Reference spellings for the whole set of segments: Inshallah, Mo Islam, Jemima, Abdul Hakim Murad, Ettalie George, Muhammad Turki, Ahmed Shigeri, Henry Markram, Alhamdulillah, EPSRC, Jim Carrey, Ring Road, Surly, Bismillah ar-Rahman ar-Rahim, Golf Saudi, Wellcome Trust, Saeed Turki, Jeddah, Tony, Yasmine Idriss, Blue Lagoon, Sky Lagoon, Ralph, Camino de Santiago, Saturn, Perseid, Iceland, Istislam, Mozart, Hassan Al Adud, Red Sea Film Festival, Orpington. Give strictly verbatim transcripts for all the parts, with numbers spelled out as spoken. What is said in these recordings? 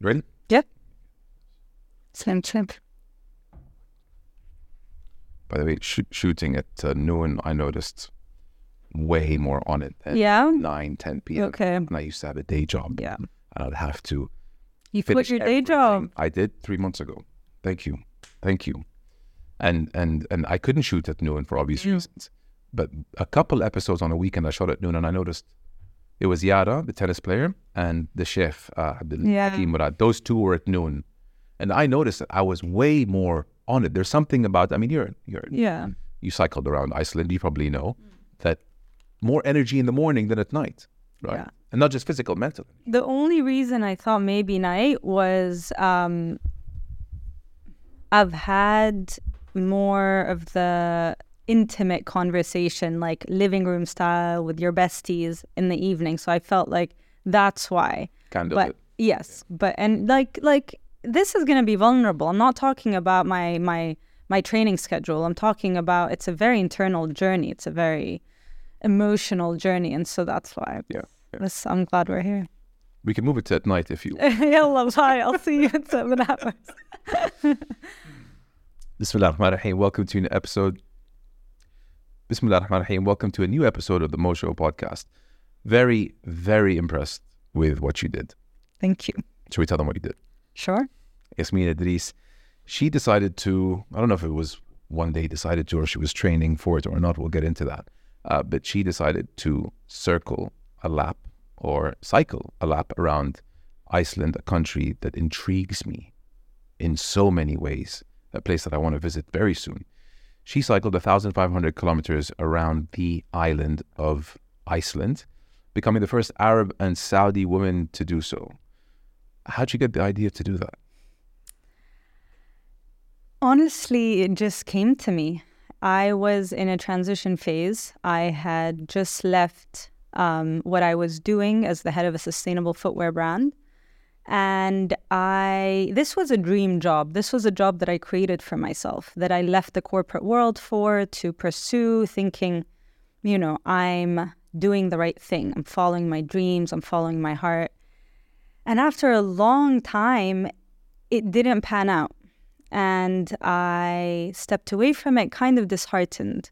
Ready? Yep. Slim, slim. By the way, sh- shooting at uh, noon, I noticed way more on it than yeah? nine, ten p.m. Okay. And I used to have a day job. Yeah. And I'd have to. You quit your everything. Day job. I did three months ago. Thank you. Thank you. And and and I couldn't shoot at noon for obvious mm. reasons. But a couple episodes on a weekend I shot at noon, and I noticed it was Yara, the tennis player, and the chef, uh, Abdul yeah. Hakim Murad. Those two were at noon. And I noticed that I was way more on it. There's something about, I mean, you're, you're, yeah. you cycled around Iceland, you probably know that more energy in the morning than at night, right? Yeah. And not just physical, mental. The only reason I thought maybe night was um, I've had more of the intimate conversation, like living room style with your besties in the evening. So I felt like that's why. Candlelit. Yes. Yeah. But, and like, like, this is going to be vulnerable. I'm not talking about my, my, my training schedule. I'm talking about, it's a very internal journey. It's a very emotional journey. And so that's why yeah, yeah. Was, I'm glad we're here. We can move it to at night if you want. Yeah, love, hi. I'll see you in seven hours. Bismillah ar-Rahman ar-Rahim. Welcome to an episode. Bismillah ar-Rahman ar-Rahim. Welcome to a new episode of the Mo Show podcast. Very, very impressed with what you did. Thank you. Should we tell them what you did? Sure. Yasmine Idriss, she decided to, I don't know if it was one day decided to or she was training for it or not, we'll get into that, uh, but she decided to circle a lap or cycle a lap around Iceland, a country that intrigues me in so many ways, a place that I want to visit very soon. She cycled one thousand five hundred kilometers around the island of Iceland, becoming the first Arab and Saudi woman to do so. How'd you get the idea to do that? Honestly, it just came to me. I was in a transition phase. I had just left um, what I was doing as the head of a sustainable footwear brand. And I, this was a dream job. This was a job that I created for myself, that I left the corporate world for, to pursue, thinking, you know, I'm doing the right thing. I'm following my dreams. I'm following my heart. And after a long time, it didn't pan out. And I stepped away from it, kind of disheartened.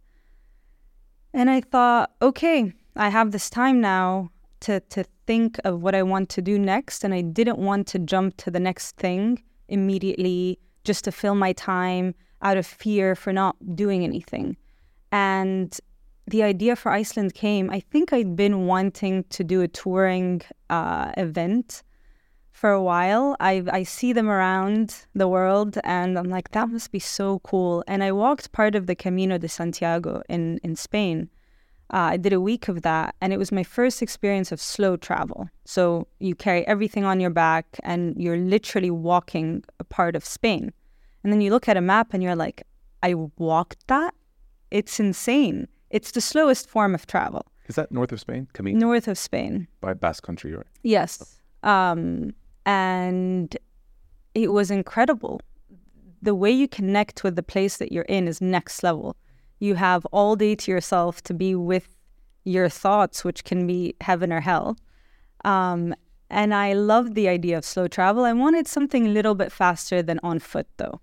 And I thought, okay, I have this time now to, to think of what I want to do next. And I didn't want to jump to the next thing immediately just to fill my time out of fear for not doing anything. And the idea for Iceland came, I think I'd been wanting to do a touring uh, event for a while. I I see them around the world and I'm like, that must be so cool. And I walked part of the Camino de Santiago in, in Spain. Uh, I did a week of that and it was my first experience of slow travel. So you carry everything on your back and you're literally walking a part of Spain. And then you look at a map and you're like, I walked that? It's insane. It's the slowest form of travel. Is that north of Spain? Camino? North of Spain. By Basque Country, right? Yes. Um, and it was incredible. The way you connect with the place that you're in is next level. You have all day to yourself to be with your thoughts, which can be heaven or hell. Um, and I loved the idea of slow travel. I wanted something a little bit faster than on foot, though.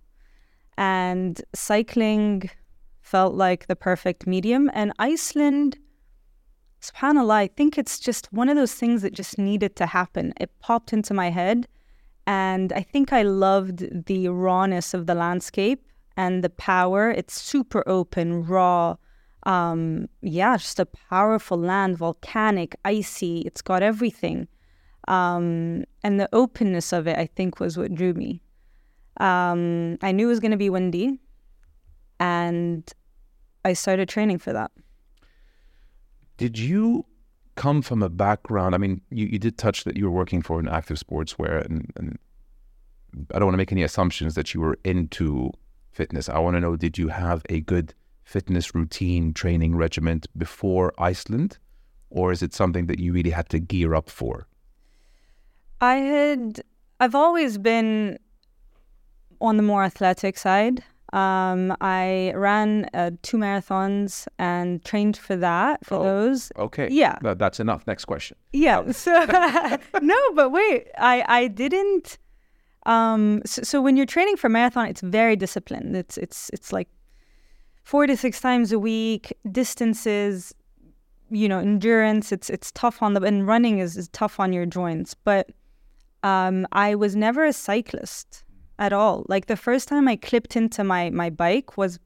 And cycling felt like the perfect medium. And Iceland, subhanAllah, I think it's just one of those things that just needed to happen. It popped into my head. And I think I loved the rawness of the landscape and the power. It's super open, raw. Um, yeah, just a powerful land, volcanic, icy. It's got everything. Um, and the openness of it, I think, was what drew me. Um, I knew it was going to be windy. And I started training for that. Did you come from a background, I mean, you, you did touch that you were working for an active sportswear, and, and I don't want to make any assumptions that you were into fitness. I want to know, did you have a good fitness routine, training regiment before Iceland? Or is it something that you really had to gear up for? I had, I've always been on the more athletic side. Um, I ran uh, two marathons and trained for that, for oh, those. Okay. Yeah. No, that's enough. Next question. Yeah. So, no, but wait, I, I didn't Um, so, so when you're training for a marathon, it's very disciplined. It's it's it's like four to six times a week, distances, you know, endurance. It's it's tough on the and running is, is tough on your joints. But um, I was never a cyclist at all. Like the first time I clipped into my my bike was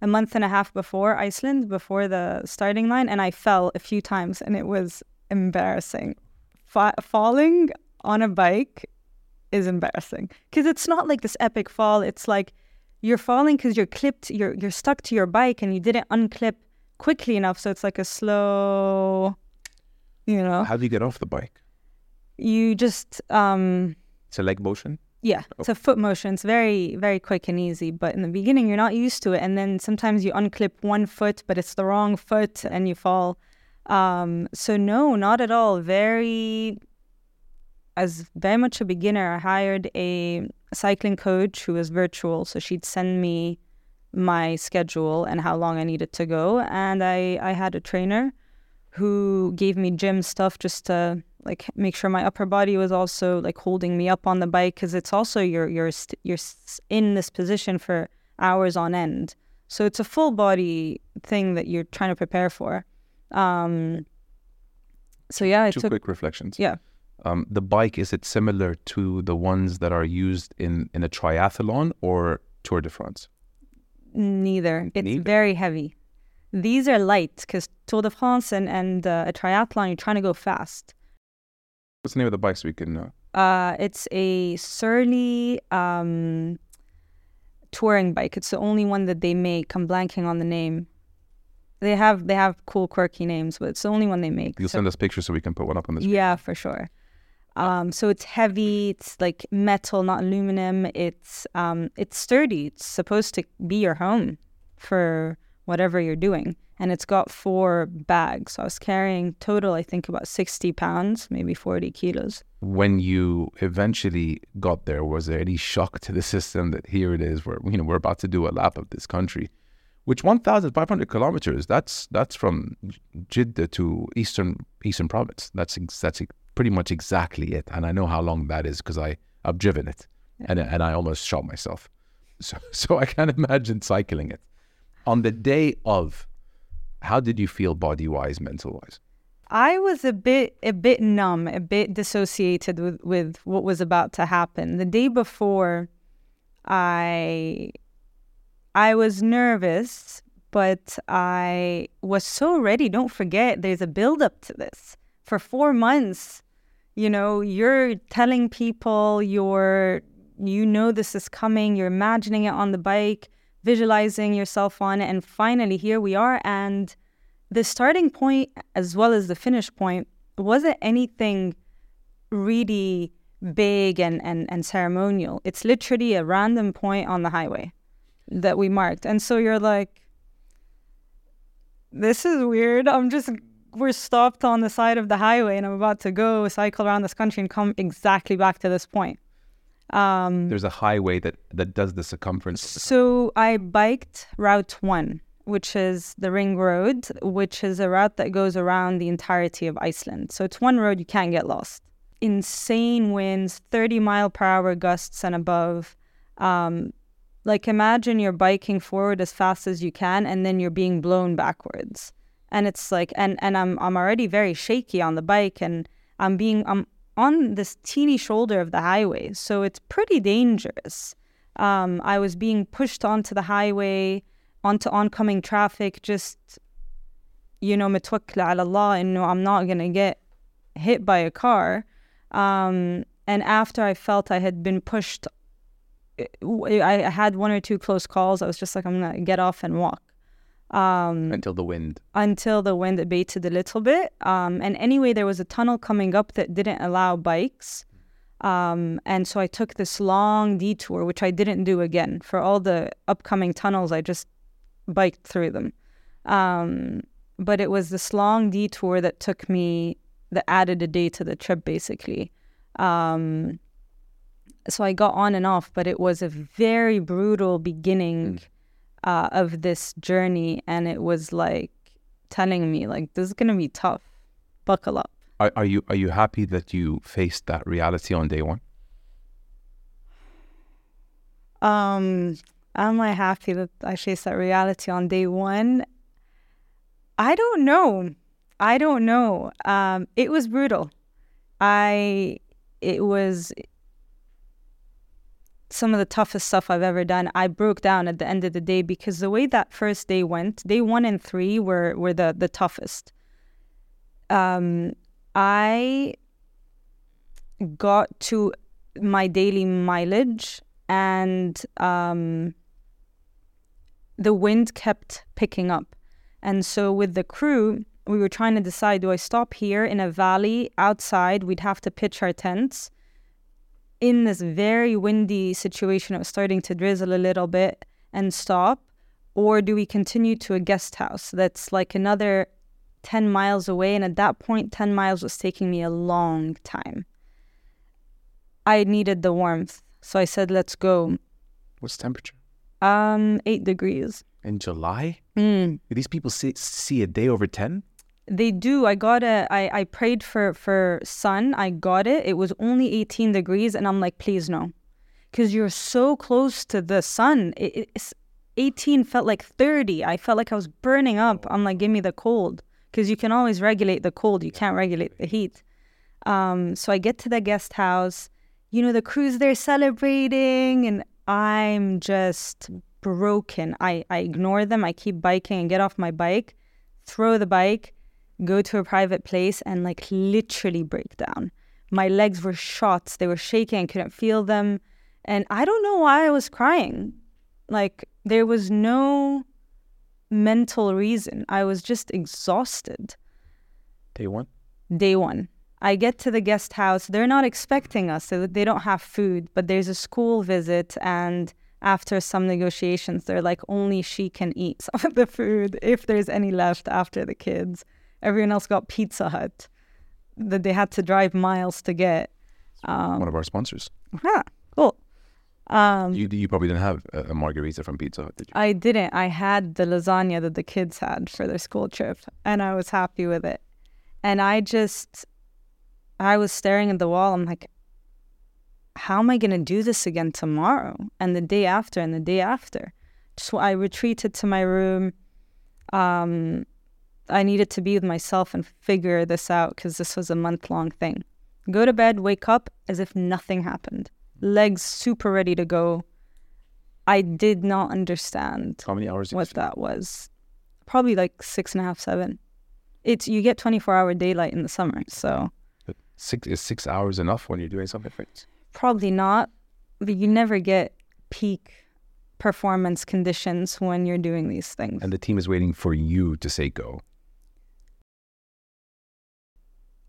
a month and a half before Iceland, before the starting line, and I fell a few times, and it was embarrassing. Fa- falling on a bike is embarrassing because it's not like this epic fall. It's like you're falling because you're clipped, you're you're stuck to your bike, and you didn't unclip quickly enough. So it's like a slow, you know. How do you get off the bike? You just. Um, it's a leg motion. Yeah, oh. It's a foot motion. It's very, very quick and easy. But in the beginning, you're not used to it. And then sometimes you unclip one foot, but it's the wrong foot and you fall. Um, so no, not at all. Very, as very much a beginner, I hired a cycling coach who was virtual. So she'd send me my schedule and how long I needed to go. And I, I had a trainer who gave me gym stuff just to like make sure my upper body was also like holding me up on the bike, because it's also you're you're st- you're in this position for hours on end, so it's a full body thing that you're trying to prepare for. Um, so yeah, I two took, quick reflections. Yeah, um, the bike, is it similar to the ones that are used in in a triathlon or Tour de France? Neither. It's Neither. Very heavy. These are light because Tour de France and and uh, a triathlon, you're trying to go fast. What's the name of the bike so we can know? Uh, it's a Surly um, touring bike. It's the only one that they make. I'm blanking on the name. They have they have cool, quirky names, but it's the only one they make. You'll so, send us pictures so we can put one up on the screen. Yeah, for sure. Um, so it's heavy. It's like metal, not aluminum. It's um, it's sturdy. It's supposed to be your home for whatever you're doing. And it's got four bags. So I was carrying total, I think, about sixty pounds, maybe forty kilos. When you eventually got there, was there any shock to the system that here it is, we're, you know, we're about to do a lap of this country, which fifteen hundred kilometers, that's that's from Jeddah to Eastern Eastern Province. That's that's pretty much exactly it. And I know how long that is because I've driven it, yeah. and, and I almost shot myself. So, so I can't imagine cycling it. On the day of... how did you feel body-wise, mental-wise? I was a bit a bit numb, a bit dissociated with, with what was about to happen. The day before, I I was nervous, but I was so ready. Don't forget, there's a build-up to this. For four months, you know, you're telling people, you're, you know this is coming, you're imagining it on the bike, visualizing yourself on it, and finally here we are. And the starting point as well as the finish point wasn't anything really big and, and, and ceremonial. It's literally a random point on the highway that we marked. And so you're like, this is weird. I'm just, we're stopped on the side of the highway and I'm about to go cycle around this country and come exactly back to this point. Um, There's a highway that, that does the circumference. So I biked Route One, which is the Ring Road, which is a route that goes around the entirety of Iceland. So it's one road, you can't get lost. Insane winds, thirty mile per hour gusts and above. Um, like imagine you're biking forward as fast as you can and then you're being blown backwards. And it's like, and, and I'm I'm already very shaky on the bike, and I'm being... I'm, on this teeny shoulder of the highway, so it's pretty dangerous. Um, I was being pushed onto the highway, onto oncoming traffic, just, you know, متوكل على الله, and no, I'm not going to get hit by a car. Um, and after I felt I had been pushed, I, I had one or two close calls. I was just like, I'm going to get off and walk. Um, until the wind. Until the wind abated a little bit. Um, and anyway, there was a tunnel coming up that didn't allow bikes. Um, and so I took this long detour, which I didn't do again. For all the upcoming tunnels, I just biked through them. Um, but it was this long detour that took me, that added a day to the trip, basically. Um, so I got on and off, but it was a very brutal beginning. Mm. Uh, of this journey, and it was like telling me, like, this is gonna be tough, buckle up. Are, are you are you happy that you faced that reality on day one? Um, am I happy that I faced that reality on day one? I don't know. I don't know. Um, it was brutal. I, it was some of the toughest stuff I've ever done. I broke down at the end of the day because the way that first day went, day one and three were, were the, the toughest. Um, I got to my daily mileage and um, the wind kept picking up. And so with the crew, we were trying to decide, do I stop here in a valley outside? We'd have to pitch our tents in this very windy situation. It was starting to drizzle a little bit and stop. Or do we continue to a guest house that's like another ten miles away? And at that point, ten miles was taking me a long time. I needed the warmth. So I said, let's go. What's the temperature? Um, eight degrees. In July? Mm. Do these people see, see a day over ten? They do. I got a, I, I prayed for, for sun. I got it. It was only eighteen degrees. And I'm like, please no. Because you're so close to the sun. It, it's eighteen felt like thirty. I felt like I was burning up. I'm like, give me the cold. Because you can always regulate the cold. You can't regulate the heat. Um, so I get to the guest house. You know, the crew's there celebrating. And I'm just broken. I, I ignore them. I keep biking and get off my bike. Throw the bike. Go to a private place and like literally break down. My legs were shot. They were shaking. I couldn't feel them. And I don't know why I was crying. Like there was no mental reason. I was just exhausted. Day one? Day one. I get to the guest house. They're not expecting us. So they don't have food, but there's a school visit. And after some negotiations, they're like, only she can eat some of the food if there's any left after the kids. Everyone else got Pizza Hut that they had to drive miles to get. Um, One of our sponsors. Yeah, cool. Um, you you probably didn't have a margarita from Pizza Hut, did you? I didn't. I had the lasagna that the kids had for their school trip, and I was happy with it. And I just, I was staring at the wall. I'm like, how am I going to do this again tomorrow and the day after and the day after? So I retreated to my room. Um... I needed to be with myself and figure this out because this was a month-long thing. Go to bed, wake up as if nothing happened. Legs super ready to go. I did not understand how many hours what that was. Probably like six and a half, seven. It's you get twenty-four hour daylight in the summer, so. But six is six hours enough when you're doing something different? Probably not, but you never get peak performance conditions when you're doing these things. And the team is waiting for you to say go.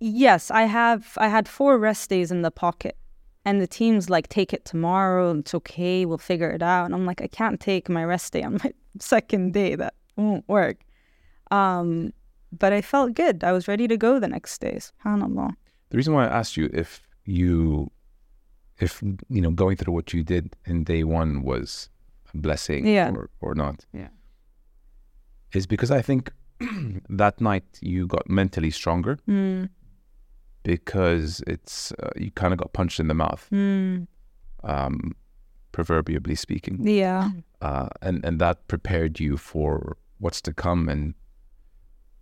Yes, I have. I had four rest days in the pocket, and the team's like, "Take it tomorrow. It's okay. We'll figure it out." And I'm like, "I can't take my rest day on my second day. That won't work." Um, but I felt good. I was ready to go the next day. SubhanAllah. The reason why I asked you if you, if you know, going through what you did in day one was a blessing, yeah. or or not, yeah, is because I think that night you got mentally stronger. Mm. Because it's uh, you kind of got punched in the mouth, mm. um, proverbially speaking. Yeah, uh, and and that prepared you for what's to come. And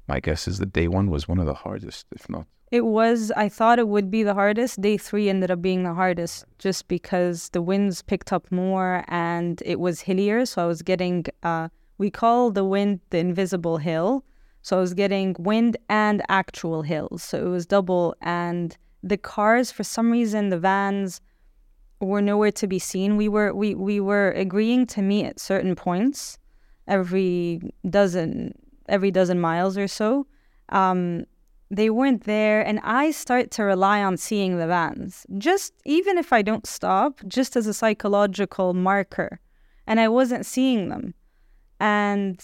my guess is that day one was one of the hardest, if not. It was. I thought it would be the hardest. Day three ended up being the hardest, just because the winds picked up more and it was hillier. So I was getting. Uh, we call the wind the invisible hill. So I was getting wind and actual hills. So it was double. And the cars, for some reason, the vans were nowhere to be seen. We were we, we were agreeing to meet at certain points every dozen, every dozen miles or so. Um, they weren't there. And I start to rely on seeing the vans, just even if I don't stop, just as a psychological marker. And I wasn't seeing them. And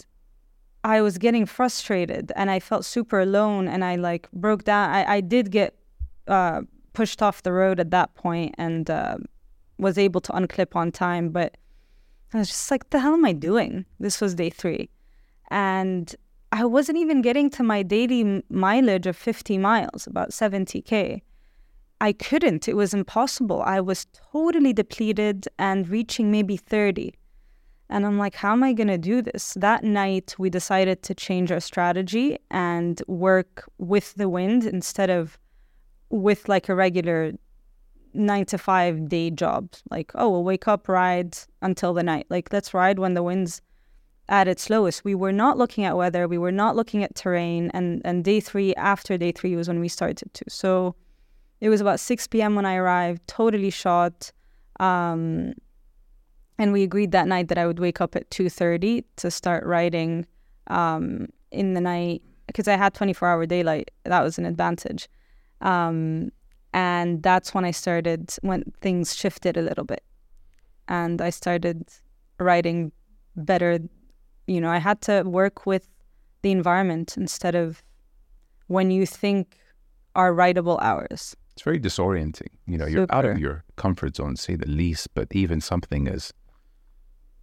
I was getting frustrated and I felt super alone and I like broke down. I, I did get uh, pushed off the road at that point and uh, was able to unclip on time. But I was just like, the hell am I doing? This was day three. And I wasn't even getting to my daily mileage of fifty miles, about seventy K. I couldn't. It was impossible. I was totally depleted and reaching maybe thirty. And I'm like, how am I going to do this? That night, we decided to change our strategy and work with the wind instead of with like a regular nine to five day job. Like, oh, we'll wake up, ride until the night. Like, let's ride when the wind's at its lowest. We were not looking at weather. We were not looking at terrain. And, and day three, after day three was when we started to. So it was about six p.m. when I arrived, totally shot. Um... And we agreed that night that I would wake up at two thirty to start writing um, in the night, because I had twenty-four hour daylight. That was an advantage. Um, and that's when I started, when things shifted a little bit. And I started writing better. You know, I had to work with the environment instead of when you think are writable hours. It's very disorienting. You know, you're Super. out of your comfort zone, say the least, but even something as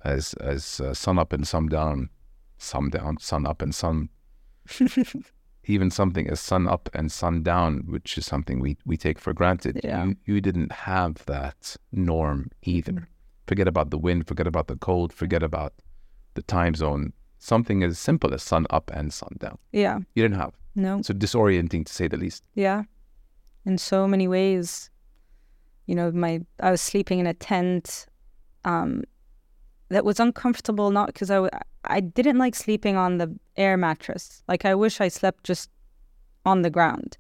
as as uh, sun up and sun down, sun down, sun up and sun, even something as sun up and sun down, which is something we, we take for granted. Yeah. You, you didn't have that norm either. Mm-hmm. Forget about the wind, forget about the cold, forget about the time zone. Something as simple as sun up and sun down. Yeah. You didn't have. No. So disorienting to say the least. Yeah. In so many ways, you know, my I was sleeping in a tent. Um, That was uncomfortable, not because I, w- I didn't like sleeping on the air mattress. Like, I wish I slept just on the ground.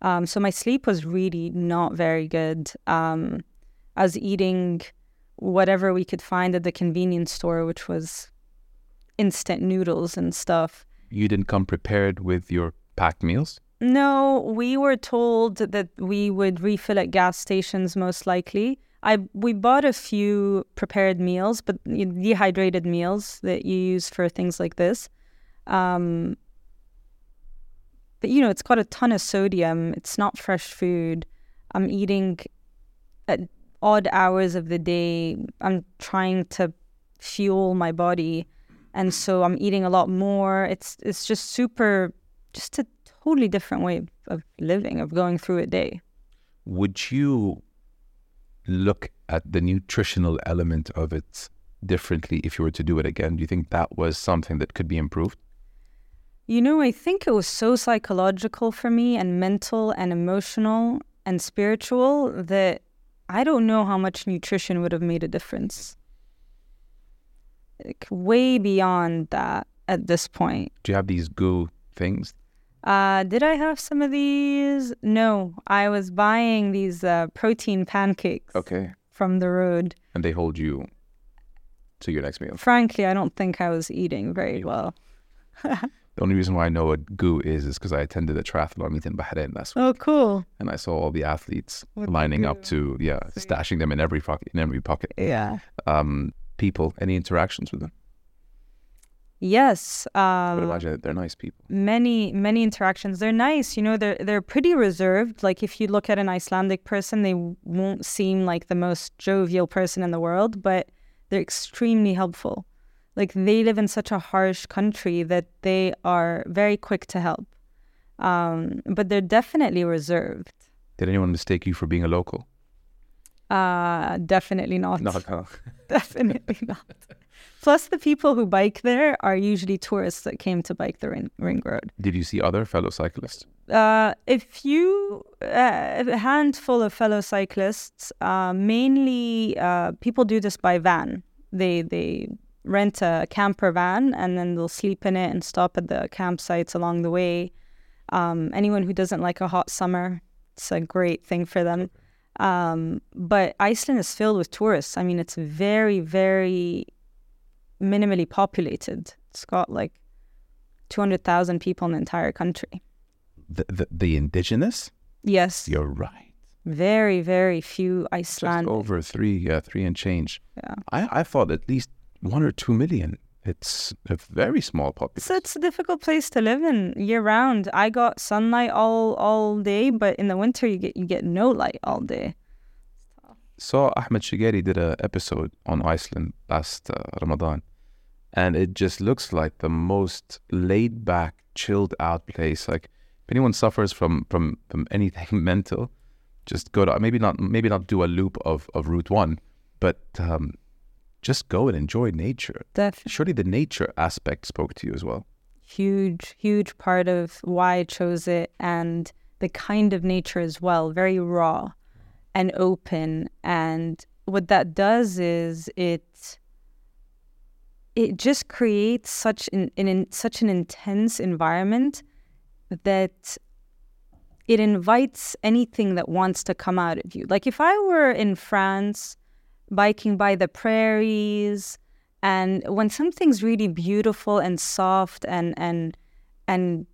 Um, so my sleep was really not very good. Um, I was eating whatever we could find at the convenience store, which was instant noodles and stuff. You didn't come prepared with your packed meals? No, we were told that we would refill at gas stations most likely. I we bought a few prepared meals, but dehydrated meals that you use for things like this. Um, but, you know, it's got a ton of sodium. It's not fresh food. I'm eating at odd hours of the day. I'm trying to fuel my body. And so I'm eating a lot more. It's, it's just super, just a totally different way of living, of going through a day. Would you look at the nutritional element of it differently if you were to do it again? Do you think that was something that could be improved? You know, I think it was so psychological for me and mental and emotional and spiritual that I don't know how much nutrition would have made a difference. Like, way beyond that at this point. Do you have these goo things? Uh, did I have some of these? No, I was buying these uh, protein pancakes okay. from the road. And they hold you to your next meal? Frankly, I don't think I was eating very well. The only reason why I know what goo is is because I attended a triathlon meet in Bahrain last week. Oh, cool. And I saw all the athletes what lining up to, yeah, Sweet. stashing them in every, pocket, in every pocket. Yeah. Um, people, any interactions with them? Yes. Um, I would imagine they're nice people. Many, many interactions. They're nice. You know, they're, they're pretty reserved. Like, if you look at an Icelandic person, they won't seem like the most jovial person in the world, but they're extremely helpful. Like, they live in such a harsh country that they are very quick to help. Um, but they're definitely reserved. Did anyone mistake you for being a local? Uh, definitely not. Not, huh? Definitely not. Plus, the people who bike there are usually tourists that came to bike the Ring, ring Road. Did you see other fellow cyclists? Uh, a few, uh, a handful of fellow cyclists. Uh, mainly, uh, people do this by van. They they rent a camper van and then they'll sleep in it and stop at the campsites along the way. Um, anyone who doesn't like a hot summer, it's a great thing for them. Um, but Iceland is filled with tourists. I mean, it's very, very minimally populated. It's got like two hundred thousand people in the entire country. The, the, the indigenous? Yes. You're right. Very, very few Icelandic. Just over three, uh, three and change. Yeah. I, I thought at least one or two million. It's a very small population. So it's a difficult place to live in year round. I got sunlight all, all day, but in the winter you get you get no light all day. So Ahmed Shigeri did an episode on Iceland last uh, Ramadan, and it just looks like the most laid back, chilled out place. Like, if anyone suffers from from, from anything mental, just go to, maybe not maybe not do a loop of, of Route One, but um, just go and enjoy nature. Definitely. Surely the nature aspect spoke to you as well. Huge, huge part of why I chose it, and the kind of nature as well, very raw and open. And what that does is it it just creates such an, an such an intense environment that it invites anything that wants to come out of you. Like if I were in France biking by the prairies, and when something's really beautiful and soft and and and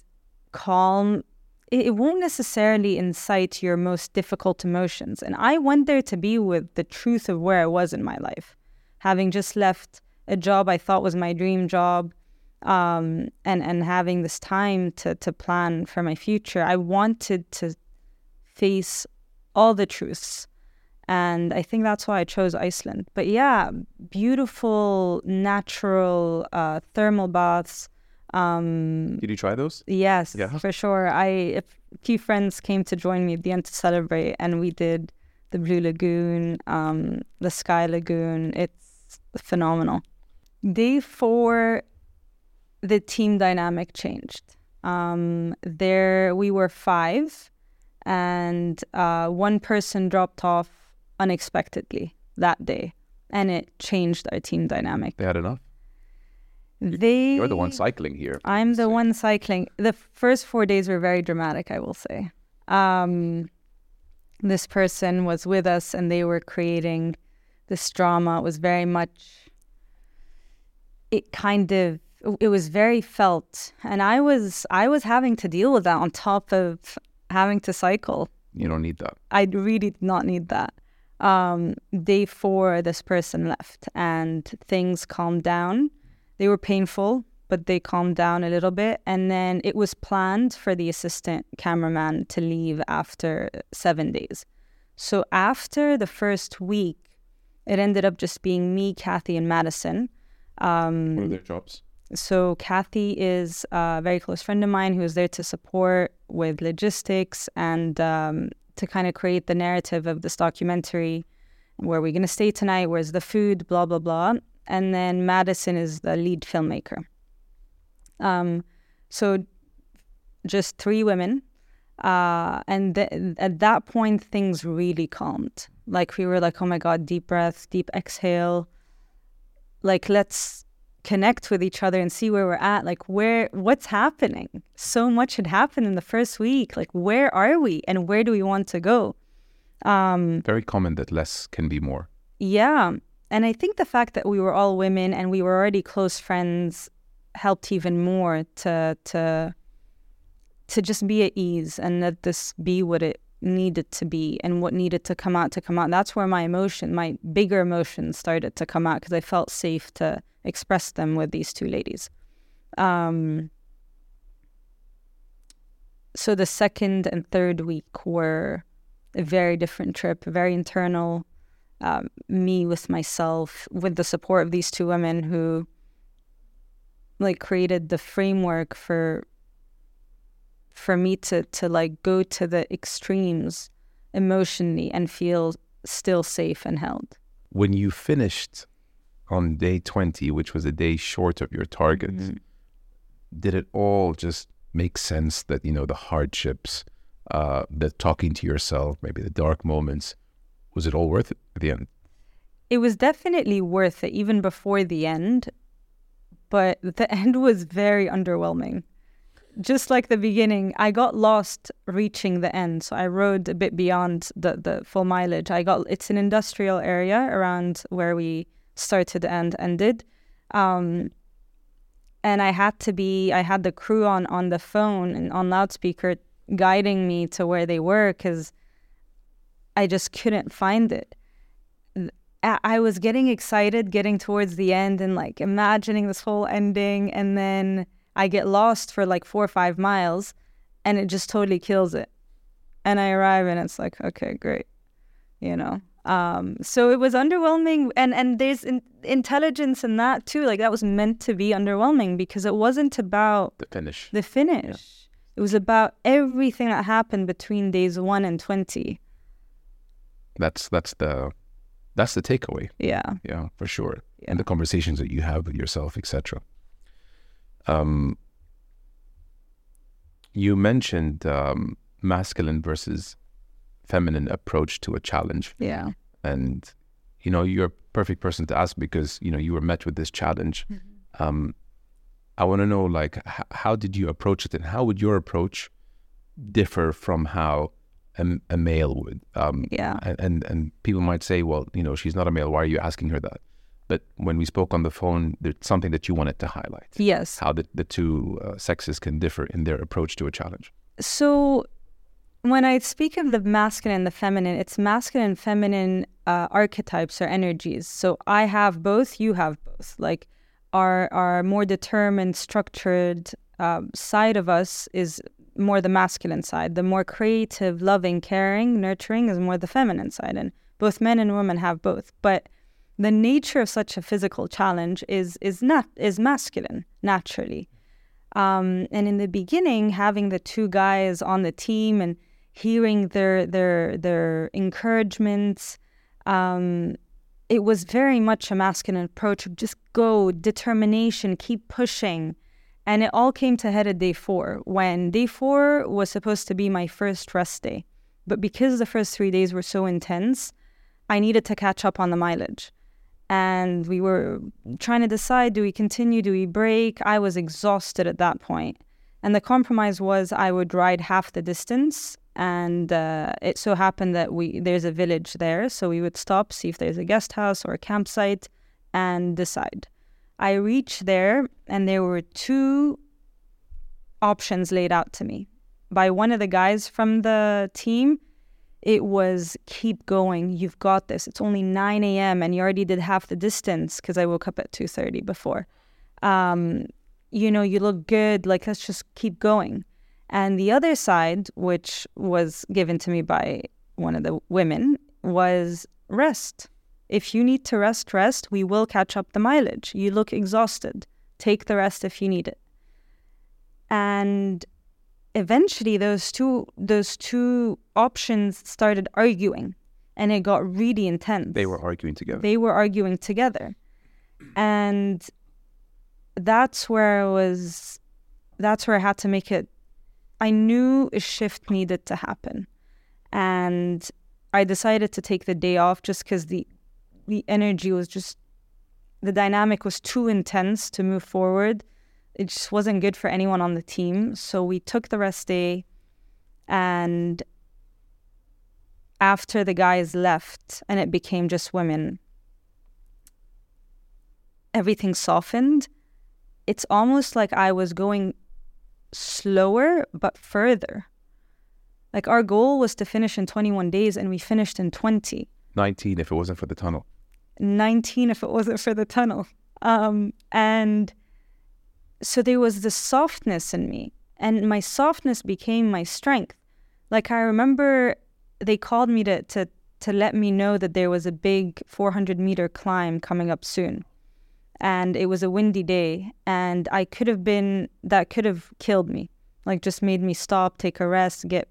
calm, it, it won't necessarily incite your most difficult emotions. And I went there to be with the truth of where I was in my life, having just left a job I thought was my dream job, um, and and having this time to to plan for my future. I wanted to face all the truths. And I think that's why I chose Iceland. But yeah, beautiful, natural, uh, thermal baths. Um, Did you try those? Yes, yeah. For sure. I a few friends came to join me at the end to celebrate, and we did the Blue Lagoon, um, the Sky Lagoon. It's phenomenal. Day four, the team dynamic changed. Um, there we were five, and uh, one person dropped off unexpectedly that day, and it changed our team dynamic. They had enough? They, You're the one cycling here. I'm the one cycling. The first four days were very dramatic, I will say. Um, this person was with us, and they were creating this drama. It was very much, it kind of, it was very felt. And I was, I was having to deal with that on top of having to cycle. You don't need that. I really did not need that. Um, day four, this person left and things calmed down. They were painful, but they calmed down a little bit. And then it was planned for the assistant cameraman to leave after seven days. So after the first week, it ended up just being me, Kathy, and Madison. Um, what are their jobs? So Kathy is a very close friend of mine who is there to support with logistics and um, to kind of create the narrative of this documentary. Where are we going to stay tonight? Where's the food? Blah, blah, blah. And then Madison is the lead filmmaker. Um, so just three women. Uh, and th- at that point, things really calmed. Like we were like, oh my God, deep breath, deep exhale. Like let's connect with each other and see where we're at, like where, what's happening. So much had happened in the first week. Like where are we and where do we want to go? Um, Very common that less can be more. Yeah. And I think the fact that we were all women and we were already close friends helped even more to to to just be at ease and let this be what it needed to be and what needed to come out to come out. That's where my emotion, my bigger emotions started to come out because I felt safe to express them with these two ladies. Um, so the second and third week were a very different trip, very internal, um, me with myself, with the support of these two women who like created the framework for for me to to like go to the extremes emotionally and feel still safe and held. When you finished on day twenty, which was a day short of your target, mm-hmm. did it all just make sense that, you know, the hardships, uh, the talking to yourself, maybe the dark moments, was it all worth it at the end? It was definitely worth it even before the end, but the end was very underwhelming. Just like the beginning, I got lost reaching the end. So I rode a bit beyond the, the full mileage. I got, it's an industrial area around where we started and ended. Um, and I had to be, I had the crew on, on the phone and on loudspeaker guiding me to where they were because I just couldn't find it. I was getting excited, getting towards the end and like imagining this whole ending, and then I get lost for like four or five miles and it just totally kills it. And I arrive and it's like, okay, great. You know? Um, so it was underwhelming. And, and there's in- intelligence in that too. Like that was meant to be underwhelming because it wasn't about the finish. The finish. Yeah. It was about everything that happened between days one and twenty. that's that's the that's the takeaway. Yeah, yeah, for sure. Yeah. And the conversations that you have with yourself, et cetera. Um, you mentioned um, masculine versus feminine approach to a challenge. Yeah, and you know you're a perfect person to ask because you know you were met with this challenge. Mm-hmm. Um, I want to know, like, h- how did you approach it, and how would your approach differ from how a, a male would? Um, yeah. And and people might say, well, you know, she's not a male. Why are you asking her that? But when we spoke on the phone, there's something that you wanted to highlight. Yes. How the, the two uh, sexes can differ in their approach to a challenge. So when I speak of the masculine and the feminine, it's masculine and feminine uh, archetypes or energies. So I have both, you have both. Like our, our more determined, structured uh, side of us is more the masculine side. The more creative, loving, caring, nurturing is more the feminine side. And both men and women have both. But the nature of such a physical challenge is is not is masculine naturally. Um, and in the beginning, having the two guys on the team and hearing their their their encouragements, um, it was very much a masculine approach of just go, determination, keep pushing. And it all came to head at day four, when day four was supposed to be my first rest day. But because the first three days were so intense, I needed to catch up on the mileage. And we were trying to decide, do we continue, do we break? I was exhausted at that point. And the compromise was I would ride half the distance. And uh, it so happened that we there's a village there. So we would stop, see if there's a guest house or a campsite, and decide. I reached there, and there were two options laid out to me by one of the guys from the team. It was, keep going, you've got this. It's only nine a.m. and you already did half the distance, because I woke up at two thirty before. Um, you know, you look good, like, let's just keep going. And the other side, which was given to me by one of the women, was rest. If you need to rest, rest. We will catch up the mileage. You look exhausted. Take the rest if you need it. And eventually those two those two options started arguing, and it got really intense. They were arguing together. They were arguing together. And that's where I was, that's where I had to make it. I knew a shift needed to happen. And I decided to take the day off just because the the energy was just, the dynamic was too intense to move forward. It just wasn't good for anyone on the team. So we took the rest day, and after the guys left and it became just women, everything softened. It's almost like I was going slower, but further. Like, our goal was to finish in twenty-one days, and we finished in twenty. nineteen if it wasn't for the tunnel. nineteen if it wasn't for the tunnel. Um, and so there was this softness in me, and my softness became my strength. Like, I remember they called me to to, to let me know that there was a big four hundred meter climb coming up soon. And it was a windy day, and I could have been, that could have killed me. Like, just made me stop, take a rest, get,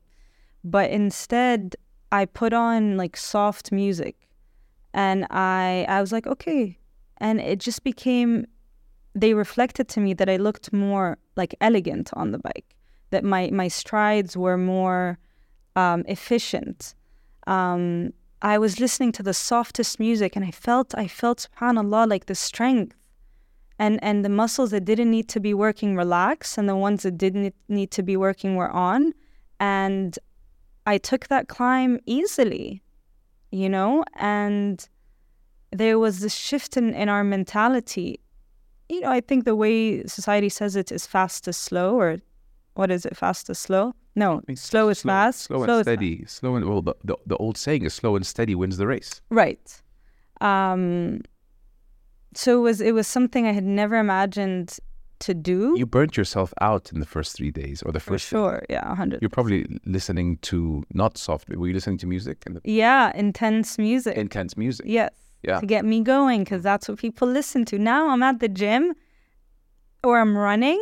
but instead I put on, like, soft music, and I I was like, okay. And it just became, they reflected to me that I looked more, like, elegant on the bike, that my, my strides were more um, efficient. Um, I was listening to the softest music, and I felt, I felt, subhanAllah, like, the strength. And, and the muscles that didn't need to be working relaxed, and the ones that didn't need to be working were on. And I took that climb easily, you know, and there was this shift in, in our mentality. You know, I think the way society says it is fast is slow, or what is it, fast is slow? No, it's slow is slow, fast. Slow, slow and steady. Fast. Slow and, well, the, the, the old saying is slow and steady wins the race. Right. Um, so it was, it was something I had never imagined to do. You burnt yourself out in the first three days or the first For sure, day. Yeah, one hundred percent. You're probably listening to, not soft, but were you listening to music? In the... Yeah, intense music. Intense music. Yes, yeah. To get me going, because that's what people listen to. Now I'm at the gym or I'm running.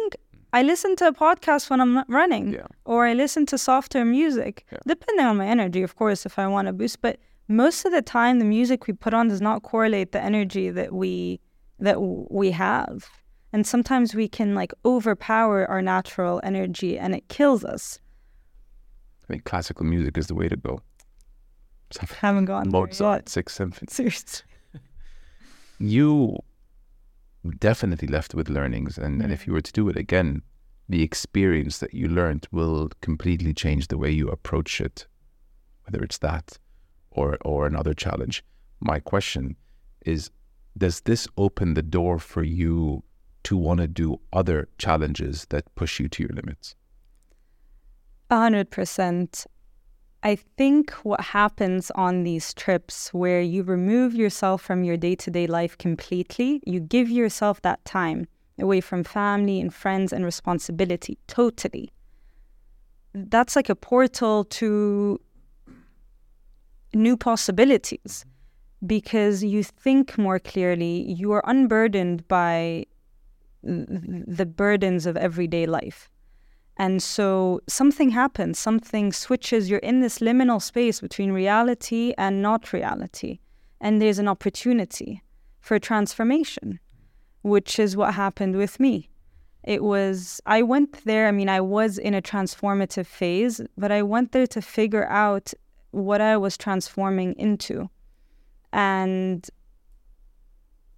I listen to a podcast when I'm running, yeah. Or I listen to softer music, yeah. Depending on my energy, of course, if I want to boost. But most of the time the music we put on does not correlate the energy that we that we have. And sometimes we can like overpower our natural energy and it kills us. I think classical music is the way to go. I haven't gotten Mozart, Sixth Symphony. Seriously. You definitely left with learnings. And, mm-hmm. and if you were to do it again, the experience that you learned will completely change the way you approach it, whether it's that or or another challenge. My question is, does this open the door for you to want to do other challenges that push you to your limits? one hundred percent. I think what happens on these trips where you remove yourself from your day-to-day life completely, you give yourself that time away from family and friends and responsibility, totally. That's like a portal to new possibilities because you think more clearly, you are unburdened by the burdens of everyday life. And so something happens, something switches. You're in this liminal space between reality and not reality. And there's an opportunity for transformation, which is what happened with me. It was, I went there, I mean, I was in a transformative phase, but I went there to figure out what I was transforming into. And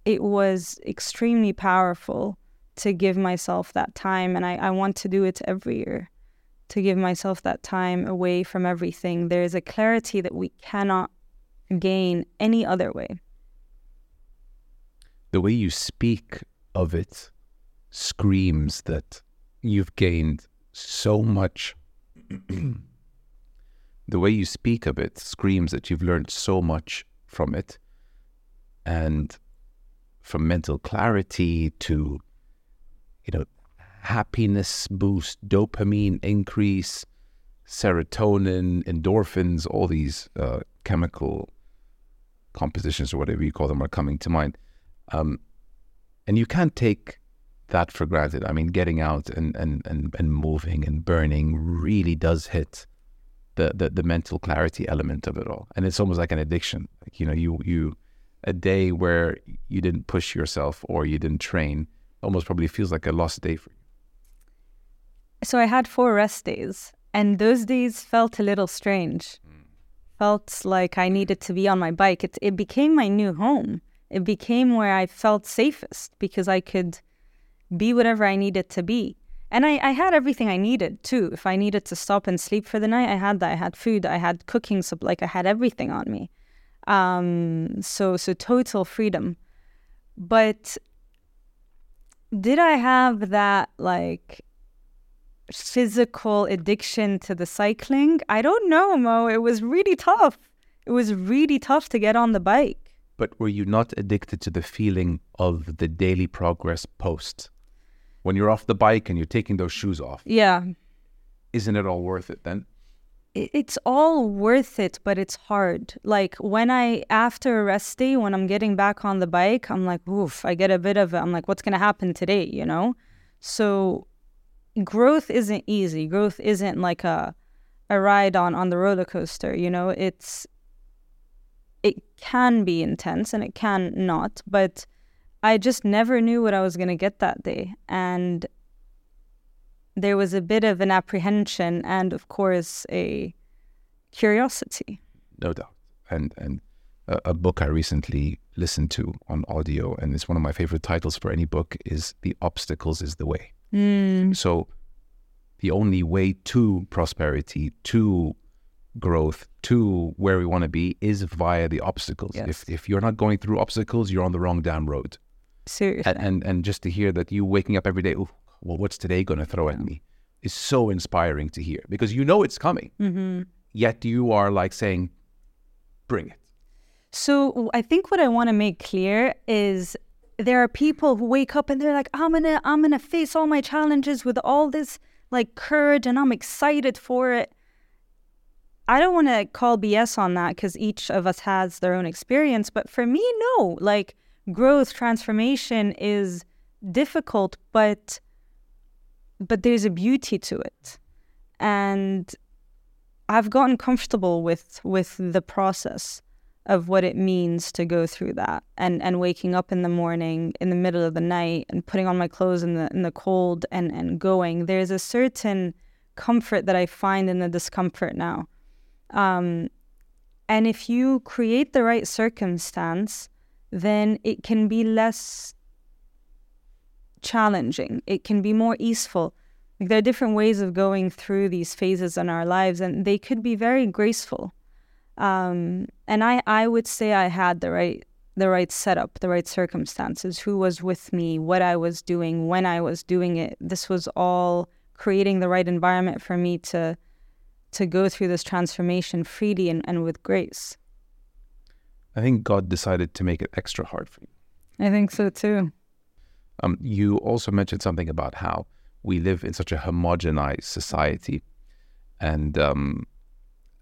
it was extremely powerful to give myself that time. And I, I want to do it every year, to give myself that time away from everything. There is a clarity that we cannot gain any other way. The way you speak of it screams that you've gained so much. The way you speak of it screams that you've learned so much from it. And from mental clarity to, you know, happiness boost, dopamine increase, serotonin, endorphins, all these uh, chemical compositions or whatever you call them are coming to mind. Um, and you can't take that for granted. I mean, getting out and, and, and, and moving and burning really does hit the, the, the mental clarity element of it all. And it's almost like an addiction. Like, you know, you, you a day where you didn't push yourself or you didn't train almost probably feels like a lost day for you. So I had four rest days, and those days felt a little strange. Mm. Felt like I needed to be on my bike. It it became my new home. It became where I felt safest because I could be whatever I needed to be. And I, I had everything I needed too. If I needed to stop and sleep for the night, I had that. I had food, I had cooking, so like I had everything on me. Um, so so total freedom. But did I have that like physical addiction to the cycling? I don't know, Mo. It was really tough. It was really tough to get on the bike. But were you not addicted to the feeling of the daily progress post? When you're off the bike and you're taking those shoes off. Yeah. Isn't it all worth it then? It's all worth it, but it's hard. Like when I, after a rest day, when I'm getting back on the bike, I'm like, oof, I get a bit of, I'm like, what's going to happen today, you know? So growth isn't easy. Growth isn't like a a ride on, on the roller coaster, you know? It's, it can be intense and it can not, but I just never knew what I was going to get that day. And there was a bit of an apprehension and, of course, a curiosity. No doubt. And and a, a book I recently listened to on audio, and it's one of my favorite titles for any book, is The Obstacles is the Way. Mm. So the only way to prosperity, to growth, to where we want to be is via the obstacles. Yes. If if you're not going through obstacles, you're on the wrong damn road. Seriously. And, and, and just to hear that you waking up every day, ooh, well, what's today going to throw at me is so inspiring to hear because you know it's coming. Mm-hmm. Yet you are like saying, bring it. So I think what I want to make clear is there are people who wake up and they're like, I'm going to I'm going to face all my challenges with all this like courage and I'm excited for it. I don't want to call B S on that because each of us has their own experience. But for me, no, like growth, transformation is difficult, but But there's a beauty to it. And I've gotten comfortable with with the process. of what it means to go through that, and, and waking up in the morning, in the middle of the night, and putting on my clothes in the in the cold and, and going. There's a certain comfort that I find in the discomfort now. Um, and if you create the right circumstance, then it can be less challenging. It can be more easeful. Like, there are different ways of going through these phases in our lives, and they could be very graceful. Um, and I, I would say I had the right, the right setup, the right circumstances, who was with me, what I was doing, when I was doing it. This was all creating the right environment for me to, to go through this transformation freely and, and with grace. I think God decided to make it extra hard for you. I think so too. Um, you also mentioned something about how we live in such a homogenized society, and, um,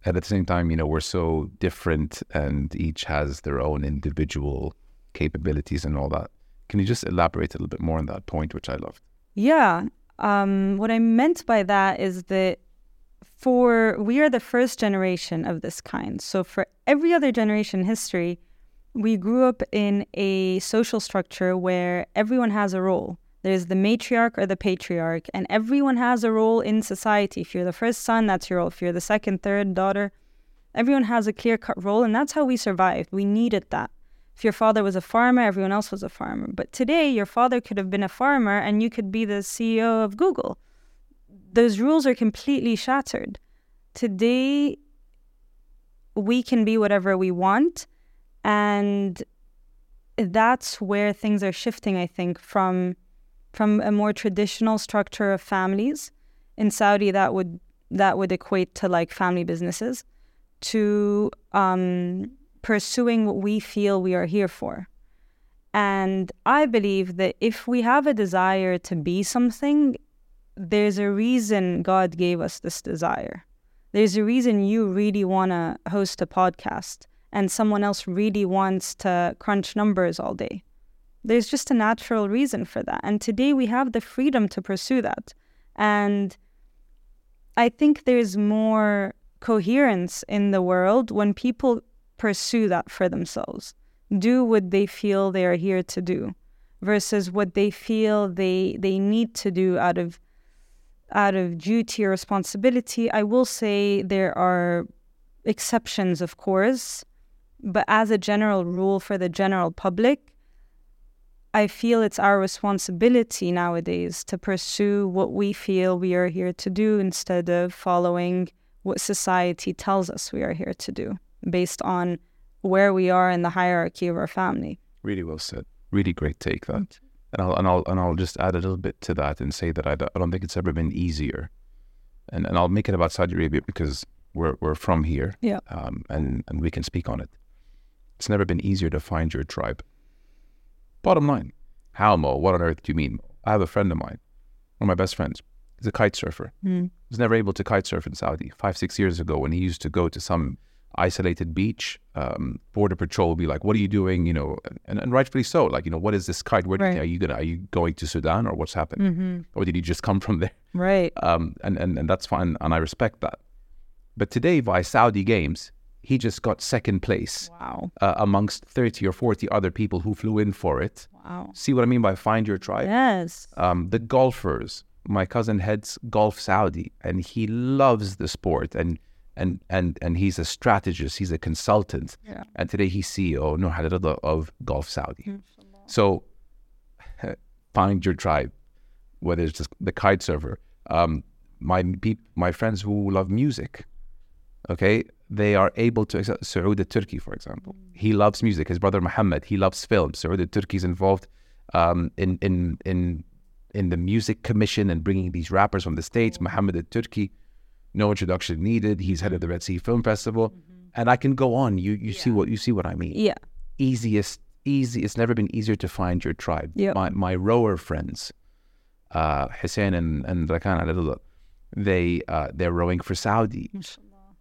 and at the same time, you know, we're so different and each has their own individual capabilities and all that. Can you just elaborate a little bit more on that point, which I loved? Yeah. Um, what I meant by that is that for, we are the first generation of this kind. So for every other generation in history, we grew up in a social structure where everyone has a role. There's the matriarch or the patriarch, and everyone has a role in society. If you're the first son, that's your role. If you're the second, third, daughter, everyone has a clear-cut role, and that's how we survived. We needed that. If your father was a farmer, everyone else was a farmer. But today, your father could have been a farmer, and you could be the C E O of Google. Those rules are completely shattered. Today, we can be whatever we want, and that's where things are shifting, I think, from... from a more traditional structure of families. In Saudi, that would that would equate to like family businesses, to um, pursuing what we feel we are here for. And I believe that if we have a desire to be something, there's a reason God gave us this desire. There's a reason you really want to host a podcast and someone else really wants to crunch numbers all day. There's just a natural reason for that. And today we have the freedom to pursue that. And I think there's more coherence in the world when people pursue that for themselves, do what they feel they are here to do versus what they feel they they need to do out of out of duty or responsibility. I will say there are exceptions, of course, but as a general rule for the general public, I feel it's our responsibility nowadays to pursue what we feel we are here to do instead of following what society tells us we are here to do based on where we are in the hierarchy of our family. Really well said. Really great take that. Mm-hmm. And I'll and I'll and I'll just add a little bit to that and say that I don't, I don't think it's ever been easier. And and I'll make it about Saudi Arabia because we're we're from here. Yeah. Um. And and we can speak on it. It's never been easier to find your tribe. Bottom line, how, Mo? What on earth do you mean? I have a friend of mine, one of my best friends. He's a kite surfer. Mm. He was never able to kite surf in Saudi. Five, six years ago when he used to go to some isolated beach, um, border patrol would be like, what are you doing? You know, and, and rightfully so. Like, you know, what is this kite? Where right. are you gonna, are you going to Sudan or what's happened? Mm-hmm. Or did you just come from there? Right. Um, and, and, and that's fine. And I respect that. But today, by Saudi Games, he just got second place. Wow. uh, amongst thirty or forty other people who flew in for it. Wow. See what I mean by find your tribe? Yes. Um, the golfers. My cousin heads Golf Saudi, and he loves the sport, and and and and he's a strategist. He's a consultant. Yeah. And today he's C E O of Golf Saudi. Inshallah. So find your tribe, whether it's just the kite surfer. Um, my pe- my friends who love music, okay. They are able to accept Saeed Turki, for example. He loves music. His brother Muhammad, he loves film. Saeed Turki is involved um, in in in in the music commission and bringing these rappers from the States. Mm-hmm. Muhammad Turki, no introduction needed. He's head of the Red Sea Film Festival, mm-hmm. and I can go on. You you yeah. see what you see what I mean? Yeah. Easiest, easy. It's never been easier to find your tribe. Yep. My my rower friends, uh, Hassan and and Rakan Al Adud, they uh, they're rowing for Saudi.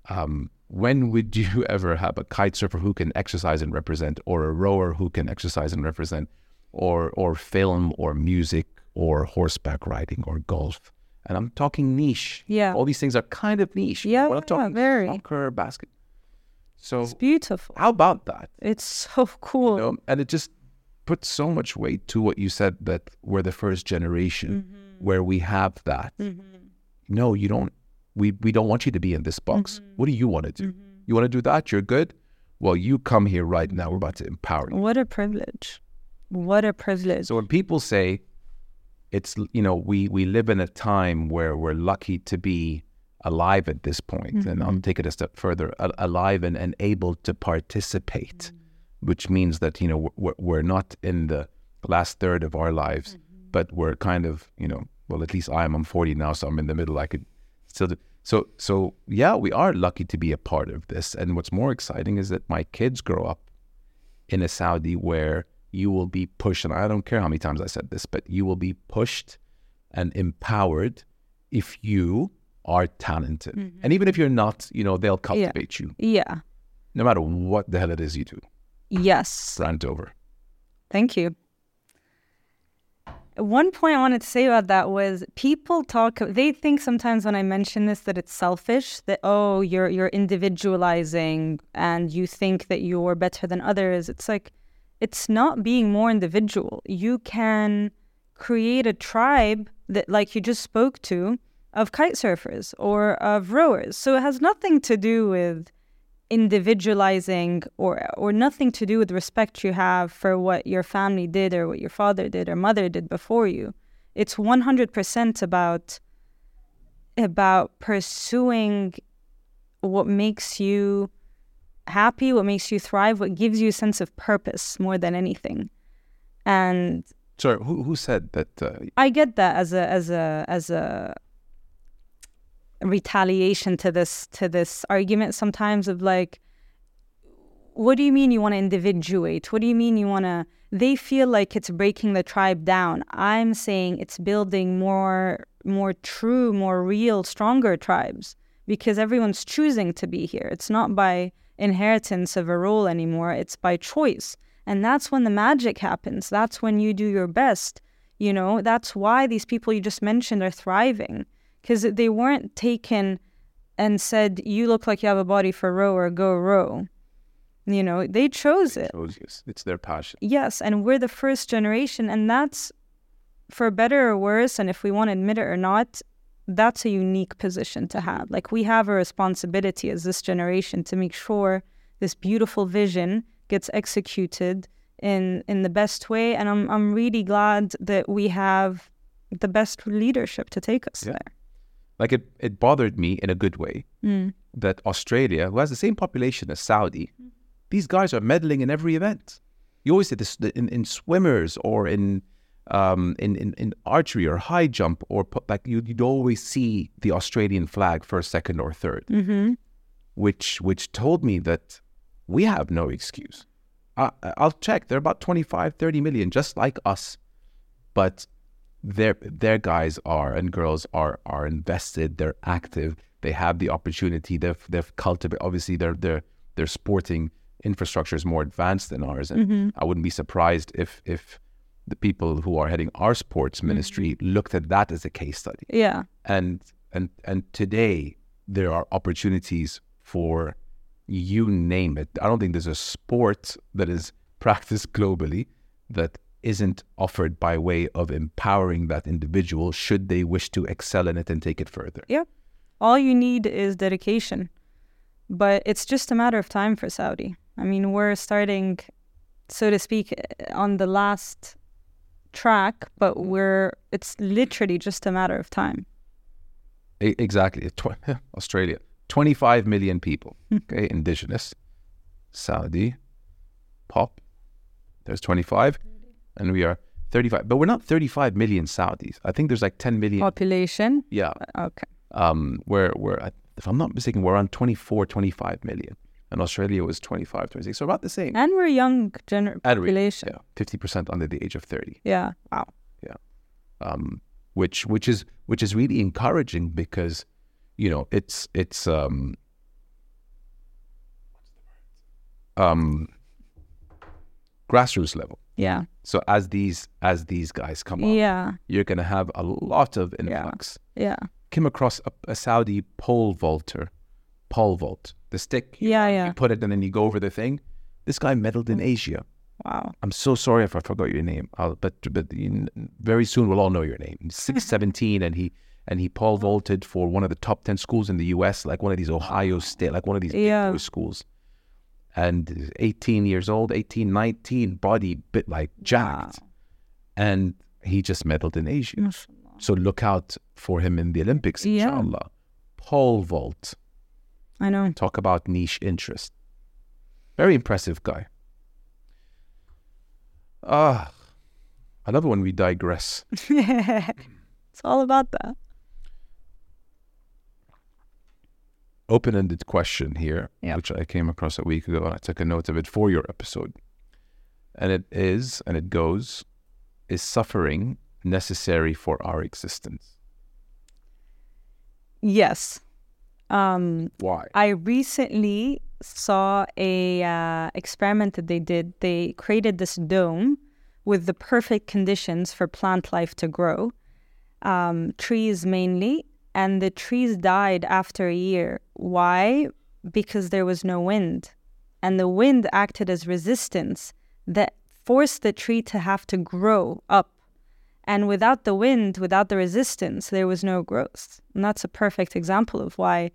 Um, when would you ever have a kite surfer who can exercise and represent, or a rower who can exercise and represent, or or film, or music, or horseback riding, or golf? And I'm talking niche. Yeah. All these things are kind of niche. Yeah, We're not talking yeah, very. Soccer, basket. So it's beautiful. How about that? It's so cool. You know, and it just puts so much weight to what you said, that we're the first generation mm-hmm. where we have that. Mm-hmm. No, you don't. We we don't want you to be in this box. Mm-hmm. What do you want to do? Mm-hmm. You want to do that? You're good. Well, you come here right now. We're about to empower you. What a privilege. What a privilege. So when people say, it's, you know, we, we live in a time where we're lucky to be alive at this point. Mm-hmm. And I'll take it a step further, a- alive and, and able to participate, mm-hmm. which means that, you know, we're, we're not in the last third of our lives, mm-hmm. but we're kind of, you know, well, at least I am, I'm forty now, so I'm in the middle. I could still do. So, so yeah, we are lucky to be a part of this. And what's more exciting is that my kids grow up in a Saudi where you will be pushed, and I don't care how many times I said this, but you will be pushed and empowered if you are talented. Mm-hmm. And even if you're not, you know, they'll cultivate yeah. you. Yeah. No matter what the hell it is you do. Yes. Rant over. Thank you. One point I wanted to say about that was, people talk, they think sometimes when I mention this that it's selfish, that, oh, you're you're individualizing and you think that you're better than others. It's like, it's not being more individual. You can create a tribe that, like you just spoke to, of kite surfers or of rowers. So it has nothing to do with individualizing or or nothing to do with respect you have for what your family did or what your father did or mother did before you. It's one hundred percent about about pursuing what makes you happy, what makes you thrive, what gives you a sense of purpose more than anything. And sorry, who who said that? Uh, I get that as a as a as a retaliation to this to this argument sometimes of like, what do you mean you want to individuate? What do you mean you want to? They feel like it's breaking the tribe down. I'm saying it's building more more true, more real, stronger tribes, because everyone's choosing to be here. It's not by inheritance of a role anymore. It's by choice. And that's when the magic happens. That's when you do your best. You know, that's why these people you just mentioned are thriving, because they weren't taken and said, you look like you have a body for row or go row. You know, they chose it. They chose it. It's their passion. Yes, and we're the first generation, and that's, for better or worse, and if we want to admit it or not, that's a unique position to have. Like, we have a responsibility as this generation to make sure this beautiful vision gets executed in in the best way. And I'm I'm really glad that we have the best leadership to take us yeah. there. Like, it, it bothered me in a good way mm. that Australia, who has the same population as Saudi, mm. these guys are meddling in every event. You always see this in, in swimmers or in um, in, in, in archery or high jump, or like you, you'd always see the Australian flag first, second or third, mm-hmm. which which told me that we have no excuse. I, I'll check. They're about twenty-five, thirty million, just like us. But their their guys are and girls are are invested. They're active. They have the opportunity. They've they've cultivated. Obviously, their their their sporting infrastructure is more advanced than ours, and mm-hmm. I wouldn't be surprised if if the people who are heading our sports ministry mm-hmm. looked at that as a case study. Yeah. And and and today there are opportunities for, you name it. I don't think there's a sport that is practiced globally that isn't offered by way of empowering that individual should they wish to excel in it and take it further. Yeah. All you need is dedication. But it's just a matter of time for Saudi. I mean, we're starting, so to speak, on the last track, but we're it's literally just a matter of time. Exactly. Australia, twenty-five million people, okay, indigenous. Saudi, pop, there's twenty-five. And we are thirty-five, but we're not thirty-five million Saudis. I think there's like ten million population. Yeah. Okay. Um, we're we're if I'm not mistaken, we're around twenty-four, twenty-five million, and Australia was twenty-five, twenty-six, so about the same. And we're a young generation. Population. Yeah, fifty percent under the age of thirty. Yeah. Wow. Yeah. Um, which which is which is really encouraging, because, you know, it's it's um um grassroots level. Yeah. So as these as these guys come up, yeah. you're going to have a lot of influx. Yeah. yeah. Came across a, a Saudi pole vaulter, pole vault, the stick. Yeah, you, yeah. You put it and then you go over the thing. This guy meddled in Asia. Wow. I'm so sorry if I forgot your name, I'll, but but very soon we'll all know your name. six seventeen, and he and he pole vaulted for one of the top ten schools in the U S, like one of these Ohio State, like one of these yeah. big schools. And eighteen years old, eighteen, nineteen, body bit like jacked. Wow. And he just meddled in Asia. Mashallah. So look out for him in the Olympics, inshallah. Yeah. Pole vault. I know. Talk about niche interest. Very impressive guy. Ah, I love it when we digress. It's all about that. Open-ended question here, yep. which I came across a week ago, and I took a note of it for your episode. And it is, and it goes, is suffering necessary for our existence? Yes. Um, Why? I recently saw a uh, experiment that they did. They created this dome with the perfect conditions for plant life to grow, um, trees mainly, and the trees died after a year. Why? Because there was no wind. And the wind acted as resistance that forced the tree to have to grow up. And without the wind, without the resistance, there was no growth. And that's a perfect example of why.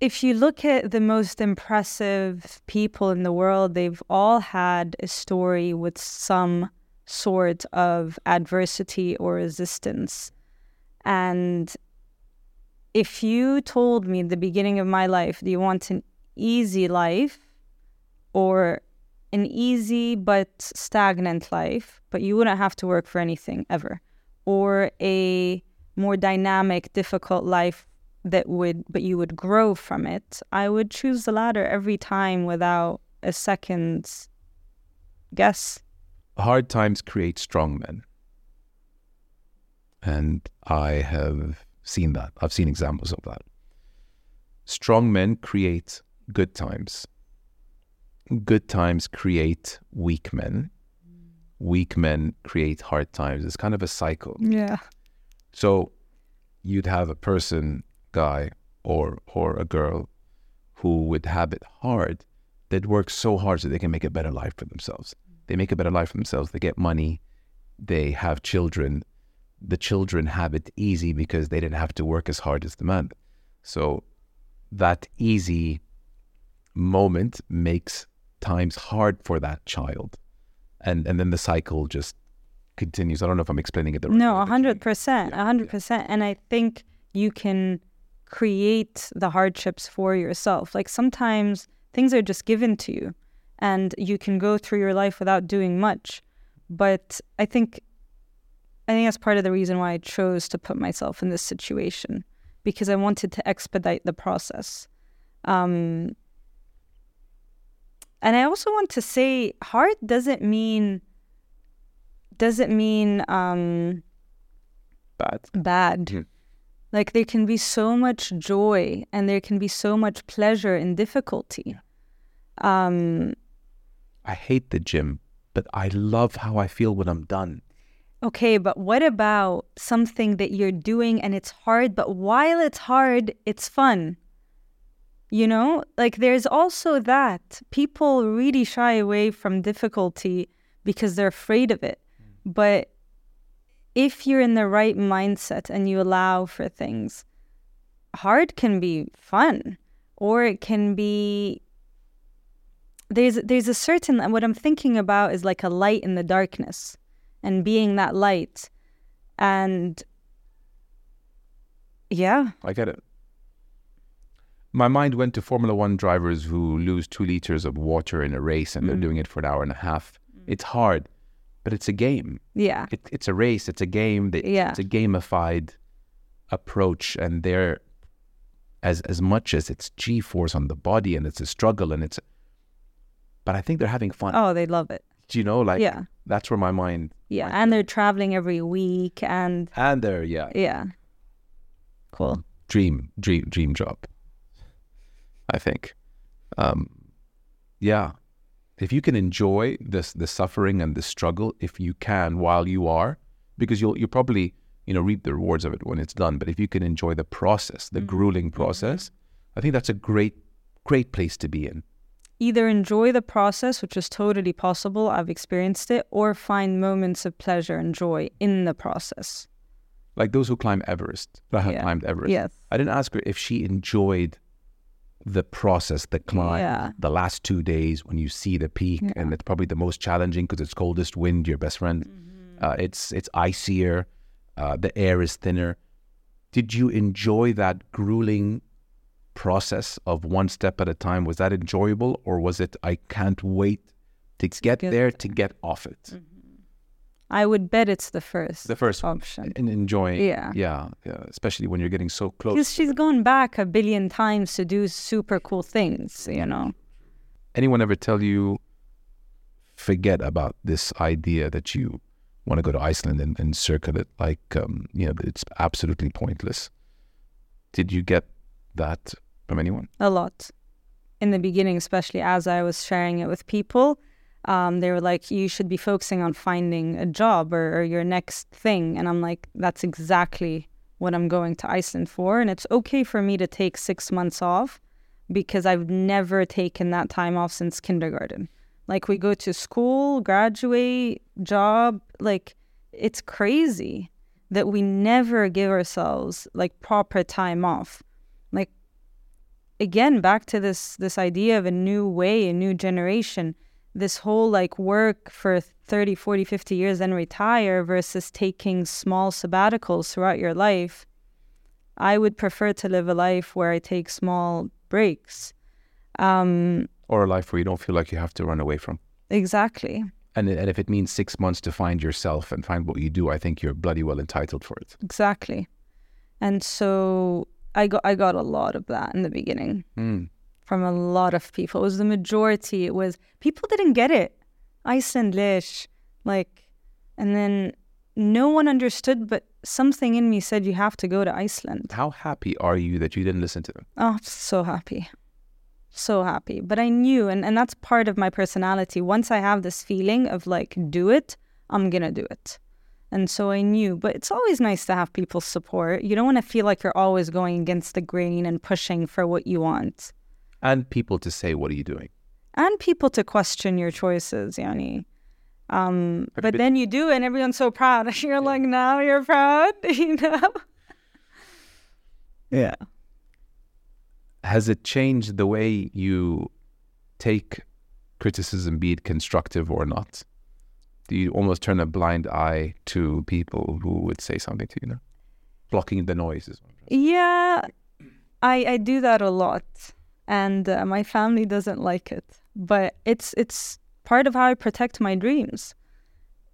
If you look at the most impressive people in the world, they've all had a story with some sort of adversity or resistance. And if you told me at the beginning of my life, do you want an easy life or an easy but stagnant life, but you wouldn't have to work for anything ever, or a more dynamic, difficult life that would, but you would grow from it, I would choose the latter every time without a second guess. Hard times create strong men. And I have seen that. I've seen examples of that. Strong men create good times. Good times create weak men. Weak men create hard times. It's kind of a cycle. Yeah. So you'd have a person, guy or or a girl, who would have it hard. They'd work so hard so they can make a better life for themselves. They make a better life for themselves. They get money. They have children. The children have it easy because they didn't have to work as hard as the man. So that easy moment makes times hard for that child. And and then the cycle just continues. I don't know if I'm explaining it the right no, way. No, one hundred percent. Yeah, one hundred percent. Yeah. And I think you can create the hardships for yourself. Like sometimes things are just given to you and you can go through your life without doing much. But I think... I think that's part of the reason why I chose to put myself in this situation, because I wanted to expedite the process. Um, and I also want to say hard doesn't mean, doesn't mean um, bad. Bad. Mm. Like there can be so much joy and there can be so much pleasure in difficulty. Um, I hate the gym, but I love how I feel when I'm done. Okay, but what about something that you're doing and it's hard, but while it's hard, it's fun? You know, like there's also that. People really shy away from difficulty because they're afraid of it. But if you're in the right mindset and you allow for things, hard can be fun, or it can be... There's, there's a certain... What I'm thinking about is like a light in the darkness. And being that light. And yeah. I get it. My mind went to Formula One drivers who lose two liters of water in a race and mm. they're doing it for an hour and a half. Mm. It's hard, but it's a game. Yeah. It, it's a race. It's a game. It's, yeah. it's a gamified approach. And they're, as, as much as it's G-force on the body and it's a struggle and it's, but I think they're having fun. Oh, they love it. Do you know? Like, yeah. That's where my mind... Yeah, and goes. They're traveling every week and... And they're, yeah. Yeah. Cool. Dream, dream, dream job, I think. Um, yeah. If you can enjoy this, the suffering and the struggle, if you can while you are, because you'll you'll probably, you know, reap the rewards of it when it's done. But if you can enjoy the process, the mm-hmm. grueling process, I think that's a great, great place to be in. Either enjoy the process, which is totally possible, I've experienced it, or find moments of pleasure and joy in the process. Like those who climb Everest, that have yeah. climbed Everest. Yes. I didn't ask her if she enjoyed the process, the climb, yeah. the last two days when you see the peak, yeah. and it's probably the most challenging because it's coldest wind, your best friend. Mm-hmm. Uh, it's it's icier, uh, the air is thinner. Did you enjoy that grueling process of one step at a time? Was that enjoyable, or was it, I can't wait to get, get there, to get off it? Mm-hmm. I would bet it's the first the first option. And enjoying. Yeah. yeah. Yeah. Especially when you're getting so close. Because she's gone back a billion times to do super cool things, you know. Anyone ever tell you, forget about this idea that you want to go to Iceland and, and circle it, like, um, you know, it's absolutely pointless. Did you get that from anyone? A lot. In the beginning, especially as I was sharing it with people, Um, they were like, you should be focusing on finding a job or, or your next thing. And I'm like, that's exactly what I'm going to Iceland for. And it's okay for me to take six months off because I've never taken that time off since kindergarten. Like, we go to school, graduate, job. Like, it's crazy that we never give ourselves like proper time off. Like, again, back to this this idea of a new way, a new generation. This whole like work for thirty, forty, fifty years and retire versus taking small sabbaticals throughout your life. I would prefer to live a life where I take small breaks. Um, or a life where you don't feel like you have to run away from. Exactly. And, and if it means six months to find yourself and find what you do, I think you're bloody well entitled for it. Exactly. And so I got, I got a lot of that in the beginning. Mm. From a lot of people. It was the majority. It was, people didn't get it. Icelandish. Like, and then no one understood, but something in me said, you have to go to Iceland. How happy are you that you didn't listen to them? Oh, so happy. So happy. But I knew, and, and that's part of my personality. Once I have this feeling of like, do it, I'm going to do it. And so I knew, but it's always nice to have people's support. You don't want to feel like you're always going against the grain and pushing for what you want. And people to say, what are you doing? And people to question your choices, Yani. Um, but been... then you do, and everyone's so proud. You're yeah. like, now you're proud, you know? Yeah. Has it changed the way you take criticism, be it constructive or not? Do you almost turn a blind eye to people who would say something to you, you know? Blocking the noise is one. Yeah, I, I do that a lot. And uh, my family doesn't like it, but it's it's part of how I protect my dreams.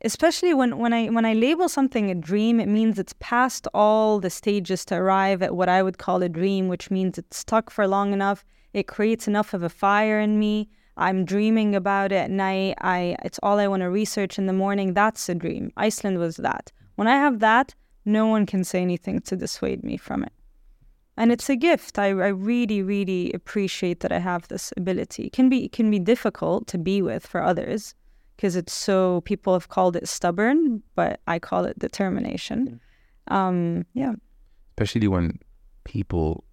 Especially when, when I when I label something a dream, it means it's past all the stages to arrive at what I would call a dream, which means it's stuck for long enough. It creates enough of a fire in me. I'm dreaming about it at night. I it's all I want to research in the morning. That's a dream. Iceland was that. When I have that, no one can say anything to dissuade me from it. And it's a gift. I, I really, really appreciate that I have this ability. It can be, it can be difficult to be with for others because it's so, people have called it stubborn, but I call it determination. Um, yeah. Especially when people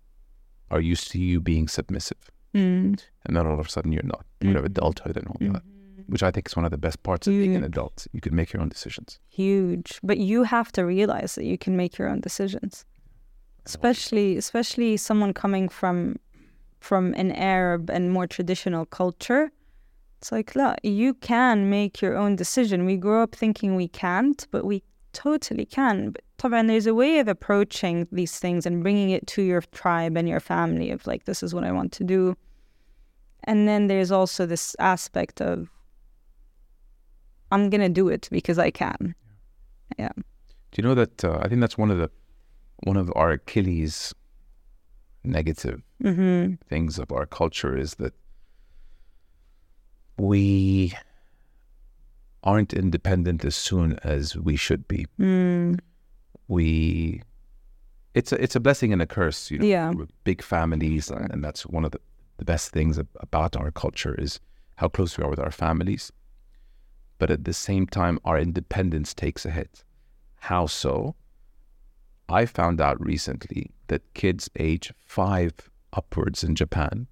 are used to you being submissive. Mm. And then all of a sudden you're not. You mm. have adulthood and all mm. that, which I think is one of the best parts Huge. Of being an adult. You can make your own decisions. Huge. But you have to realize that you can make your own decisions. Especially, especially someone coming from from an Arab and more traditional culture, it's like, la, you can make your own decision. We grow up thinking we can't, but we totally can. But طبعا, there's a way of approaching these things and bringing it to your tribe and your family of like, this is what I want to do. And then there's also this aspect of, I'm going to do it because I can. Yeah. Do you know that, uh, I think that's one of the, one of our Achilles negative mm-hmm. things of our culture is that we aren't independent as soon as we should be. Mm. We, it's a, it's a blessing and a curse, you know, yeah. We're big families. And, and that's one of the, the best things about our culture is how close we are with our families. But at the same time, our independence takes a hit. How so? I found out recently that kids age five upwards in Japan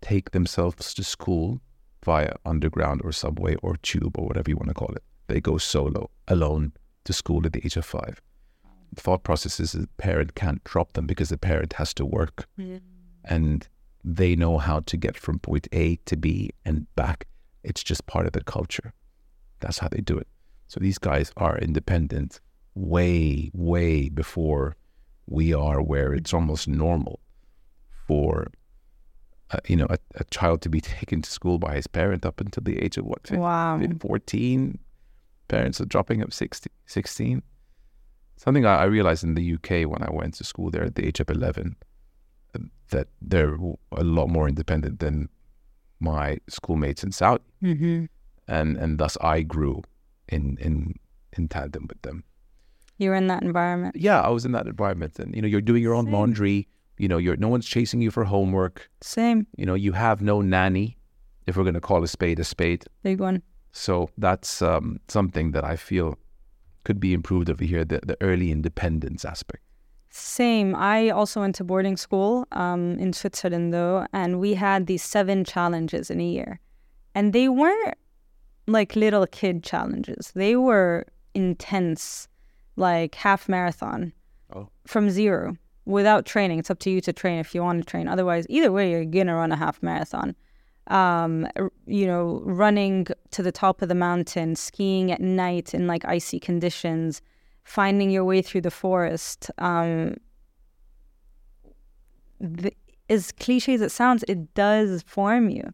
take themselves to school via underground or subway or tube or whatever you want to call it. They go solo, alone, to school at the age of five. The thought process is the parent can't drop them because the parent has to work. Yeah. And they know how to get from point A to B and back. It's just part of the culture. That's how they do it. So these guys are independent way, way before we are, where it's almost normal for Uh, you know, a, a child to be taken to school by his parent up until the age of what? fifteen, wow. fourteen. Parents are dropping up sixteen. Something I, I realized in the U K when I went to school there at the age of eleven, uh, that they're a lot more independent than my schoolmates in Saudi. Mm-hmm. And and thus I grew in, in, in tandem with them. You were in that environment? Yeah, I was in that environment. And, you know, you're doing your own Same. laundry. You know, you're, no one's chasing you for homework. Same. You know, you have no nanny, if we're going to call a spade a spade. Big one. So that's um, something that I feel could be improved over here, the, the early independence aspect. Same. I also went to boarding school um, in Switzerland, though, and we had these seven challenges in a year. And they weren't like little kid challenges. They were intense, like half marathon oh. from zero. Without training. It's up to you to train if you want to train. Otherwise, either way, you're going to run a half marathon. Um, you know, running to the top of the mountain, skiing at night in like icy conditions, finding your way through the forest. Um, the, as cliche as it sounds, it does form you.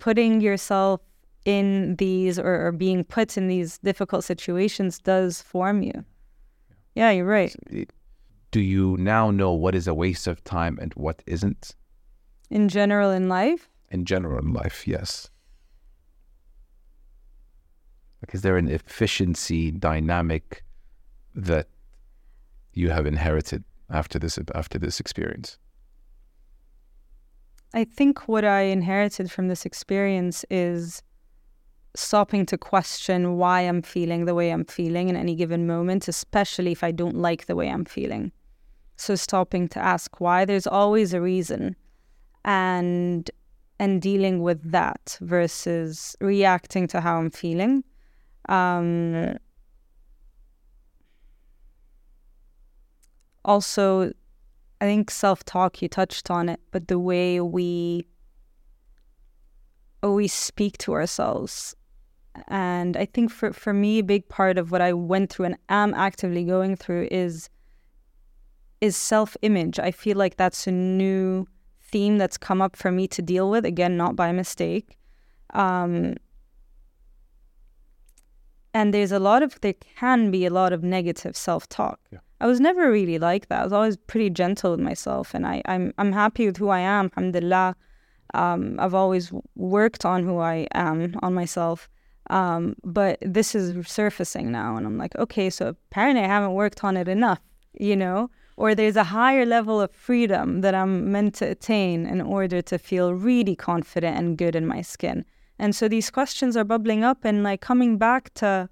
Putting yourself in these or, or being put in these difficult situations does form you. Yeah, you're right. Do you now know what is a waste of time and what isn't? In general in life? In general in life, yes. Like, is there an efficiency dynamic that you have inherited after this after this experience? I think what I inherited from this experience is stopping to question why I'm feeling the way I'm feeling in any given moment, especially if I don't like the way I'm feeling. So stopping to ask why, there's always a reason, and and dealing with that versus reacting to how I'm feeling. Um, also, I think self-talk, you touched on it, but the way we always speak to ourselves. And I think for, for me, a big part of what I went through and am actively going through is is self-image. I feel like that's a new theme that's come up for me to deal with. Again, not by mistake. Um, and there's a lot of, there can be a lot of negative self-talk. Yeah. I was never really like that. I was always pretty gentle with myself. And I, I'm, I'm happy with who I am, alhamdulillah. Um, I've always worked on who I am, on myself. Um, but this is surfacing now, and I'm like, okay, so apparently I haven't worked on it enough, you know, or there's a higher level of freedom that I'm meant to attain in order to feel really confident and good in my skin. And so these questions are bubbling up and like coming back to,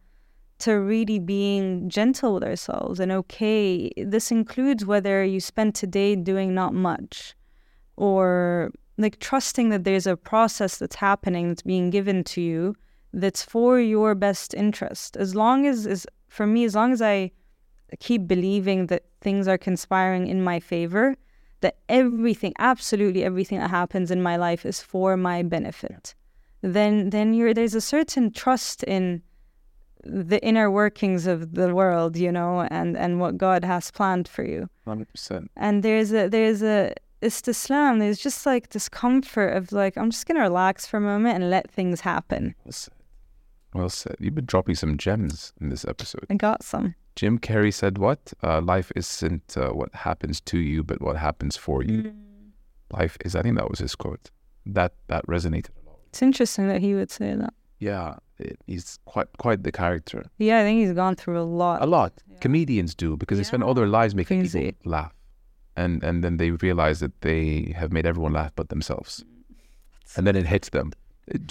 to really being gentle with ourselves and okay, this includes whether you spend today doing not much or like trusting that there's a process that's happening, that's being given to you, that's for your best interest. As long as, as, for me, as long as I keep believing that things are conspiring in my favor, that everything, absolutely everything that happens in my life is for my benefit, yeah. then then you're, there's a certain trust in the inner workings of the world, you know, and, and what God has planned for you. one hundred percent. And there's a there's a... Istislam, there's just like this comfort of like, I'm just going to relax for a moment and let things happen. Well said. Well said. You've been dropping some gems in this episode. I got some. Jim Carrey said what? Uh, life isn't uh, what happens to you, but what happens for you. Mm. Life is, I think that was his quote. That that resonated a lot. It's interesting that he would say that. Yeah, it, he's quite quite the character. Yeah, I think he's gone through a lot. A lot. Yeah. Comedians do, because yeah. they spend all their lives making Crazy. people laugh. And and then they realize that they have made everyone laugh but themselves. And then it hits them.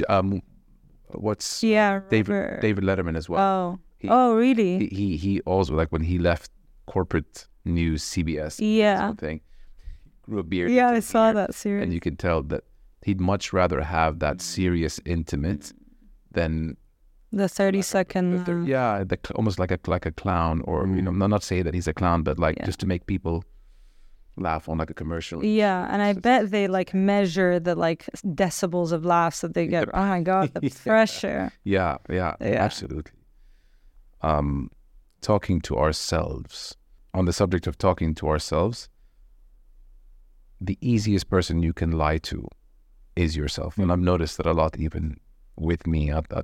Um, what's yeah, David, David Letterman as well. Oh, he, oh really? He, he he also, like when he left corporate news, C B S, yeah. sort of thing, grew a beard. Yeah, I saw beard. that series. And you could tell that he'd much rather have that serious intimate than the thirty-second. Like yeah, the, almost like a like a clown, or mm. you know, not, not say that he's a clown, but like yeah. just to make people laugh on like a commercial. Yeah, and I bet they like measure the like decibels of laughs that they get. Oh my god, the yeah. pressure. Yeah, yeah, yeah, absolutely. Um, talking to ourselves. On the subject of talking to ourselves, the easiest person you can lie to is yourself. Mm. And I've noticed that a lot, even with me. I, I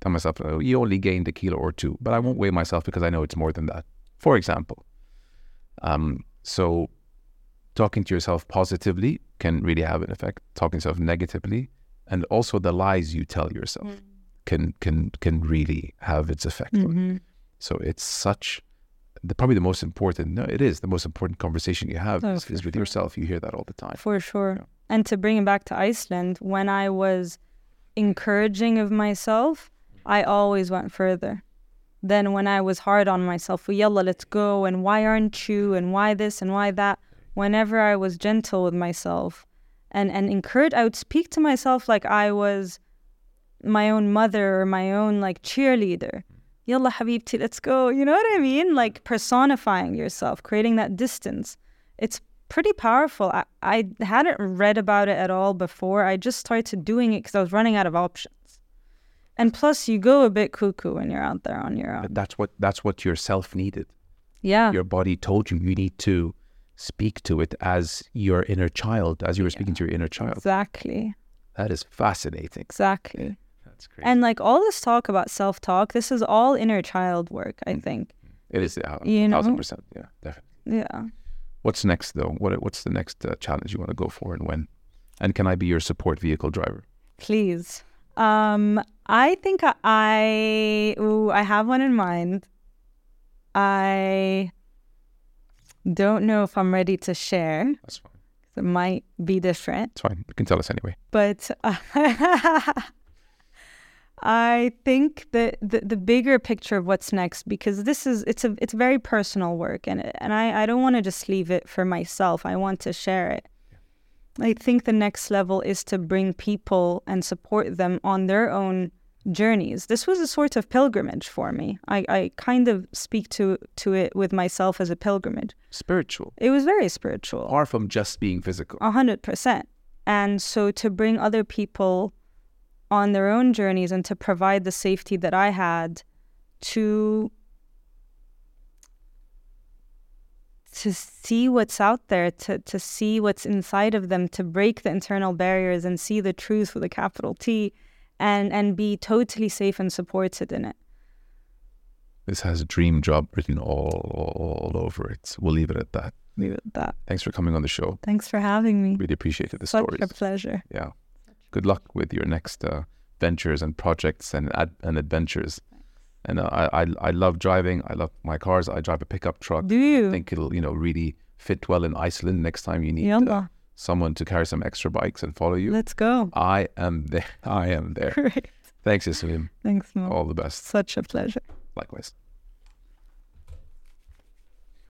tell myself, oh, you only gained a kilo or two, but I won't weigh myself because I know it's more than that, for example. Um, so talking to yourself positively can really have an effect. Talking to yourself negatively, and also the lies you tell yourself mm. can can can really have its effect. Mm-hmm. So it's such... The, probably the most important, no, it is the most important conversation you have oh, is, is with sure. yourself. You hear that all the time. For sure. Yeah. And to bring it back to Iceland, when I was encouraging of myself, I always went further. Then when I was hard on myself, well, yalla, let's go, and why aren't you, and why this, and why that. Whenever I was gentle with myself and, and encourage, I would speak to myself like I was my own mother or my own like cheerleader. Yalla habibti, let's go. You know what I mean? Like personifying yourself, creating that distance. It's pretty powerful. I, I hadn't read about it at all before. I just started doing it because I was running out of options. And plus, you go a bit cuckoo when you're out there on your own. But that's what that's what yourself needed. Yeah. Your body told you you need to speak to it as your inner child, as you were yeah. speaking to your inner child. Exactly. That is fascinating. Exactly. Yeah. And like all this talk about self-talk, this is all inner child work, I think. It is, yeah, you know? a thousand percent. Yeah, definitely. Yeah. What's next, though? What What's the next uh, challenge you want to go for, and when? And can I be your support vehicle driver? Please. Um, I think I, I, ooh, I have one in mind. I don't know if I'm ready to share. That's fine. It might be different. It's fine. You can tell us anyway. But... Uh, I think that the, the bigger picture of what's next, because this is it's a it's very personal work, and and I, I don't want to just leave it for myself. I want to share it. Yeah. I think the next level is to bring people and support them on their own journeys. This was a sort of pilgrimage for me. I, I kind of speak to, to it with myself as a pilgrimage. Spiritual. It was very spiritual. Far from just being physical. A hundred percent. And so to bring other people on their own journeys and to provide the safety that I had to to see what's out there, to, to see what's inside of them, to break the internal barriers and see the truth with a capital T, and, and be totally safe and supported in it. This has a dream job written all, all over it. We'll leave it at that. Leave it at that. Thanks for coming on the show. Thanks for having me. Really appreciated the stories. Such a pleasure. Yeah. Good luck with your next uh, ventures and projects and ad- and adventures. Thanks. And uh, I, I I love driving. I love my cars. I drive a pickup truck. Do you? I think it'll you know really fit well in Iceland next time you need uh, someone to carry some extra bikes and follow you. Let's go. I am there. I am there. Great. Thanks, Yasmine. Thanks, Mo. All the best. Such a pleasure. Likewise.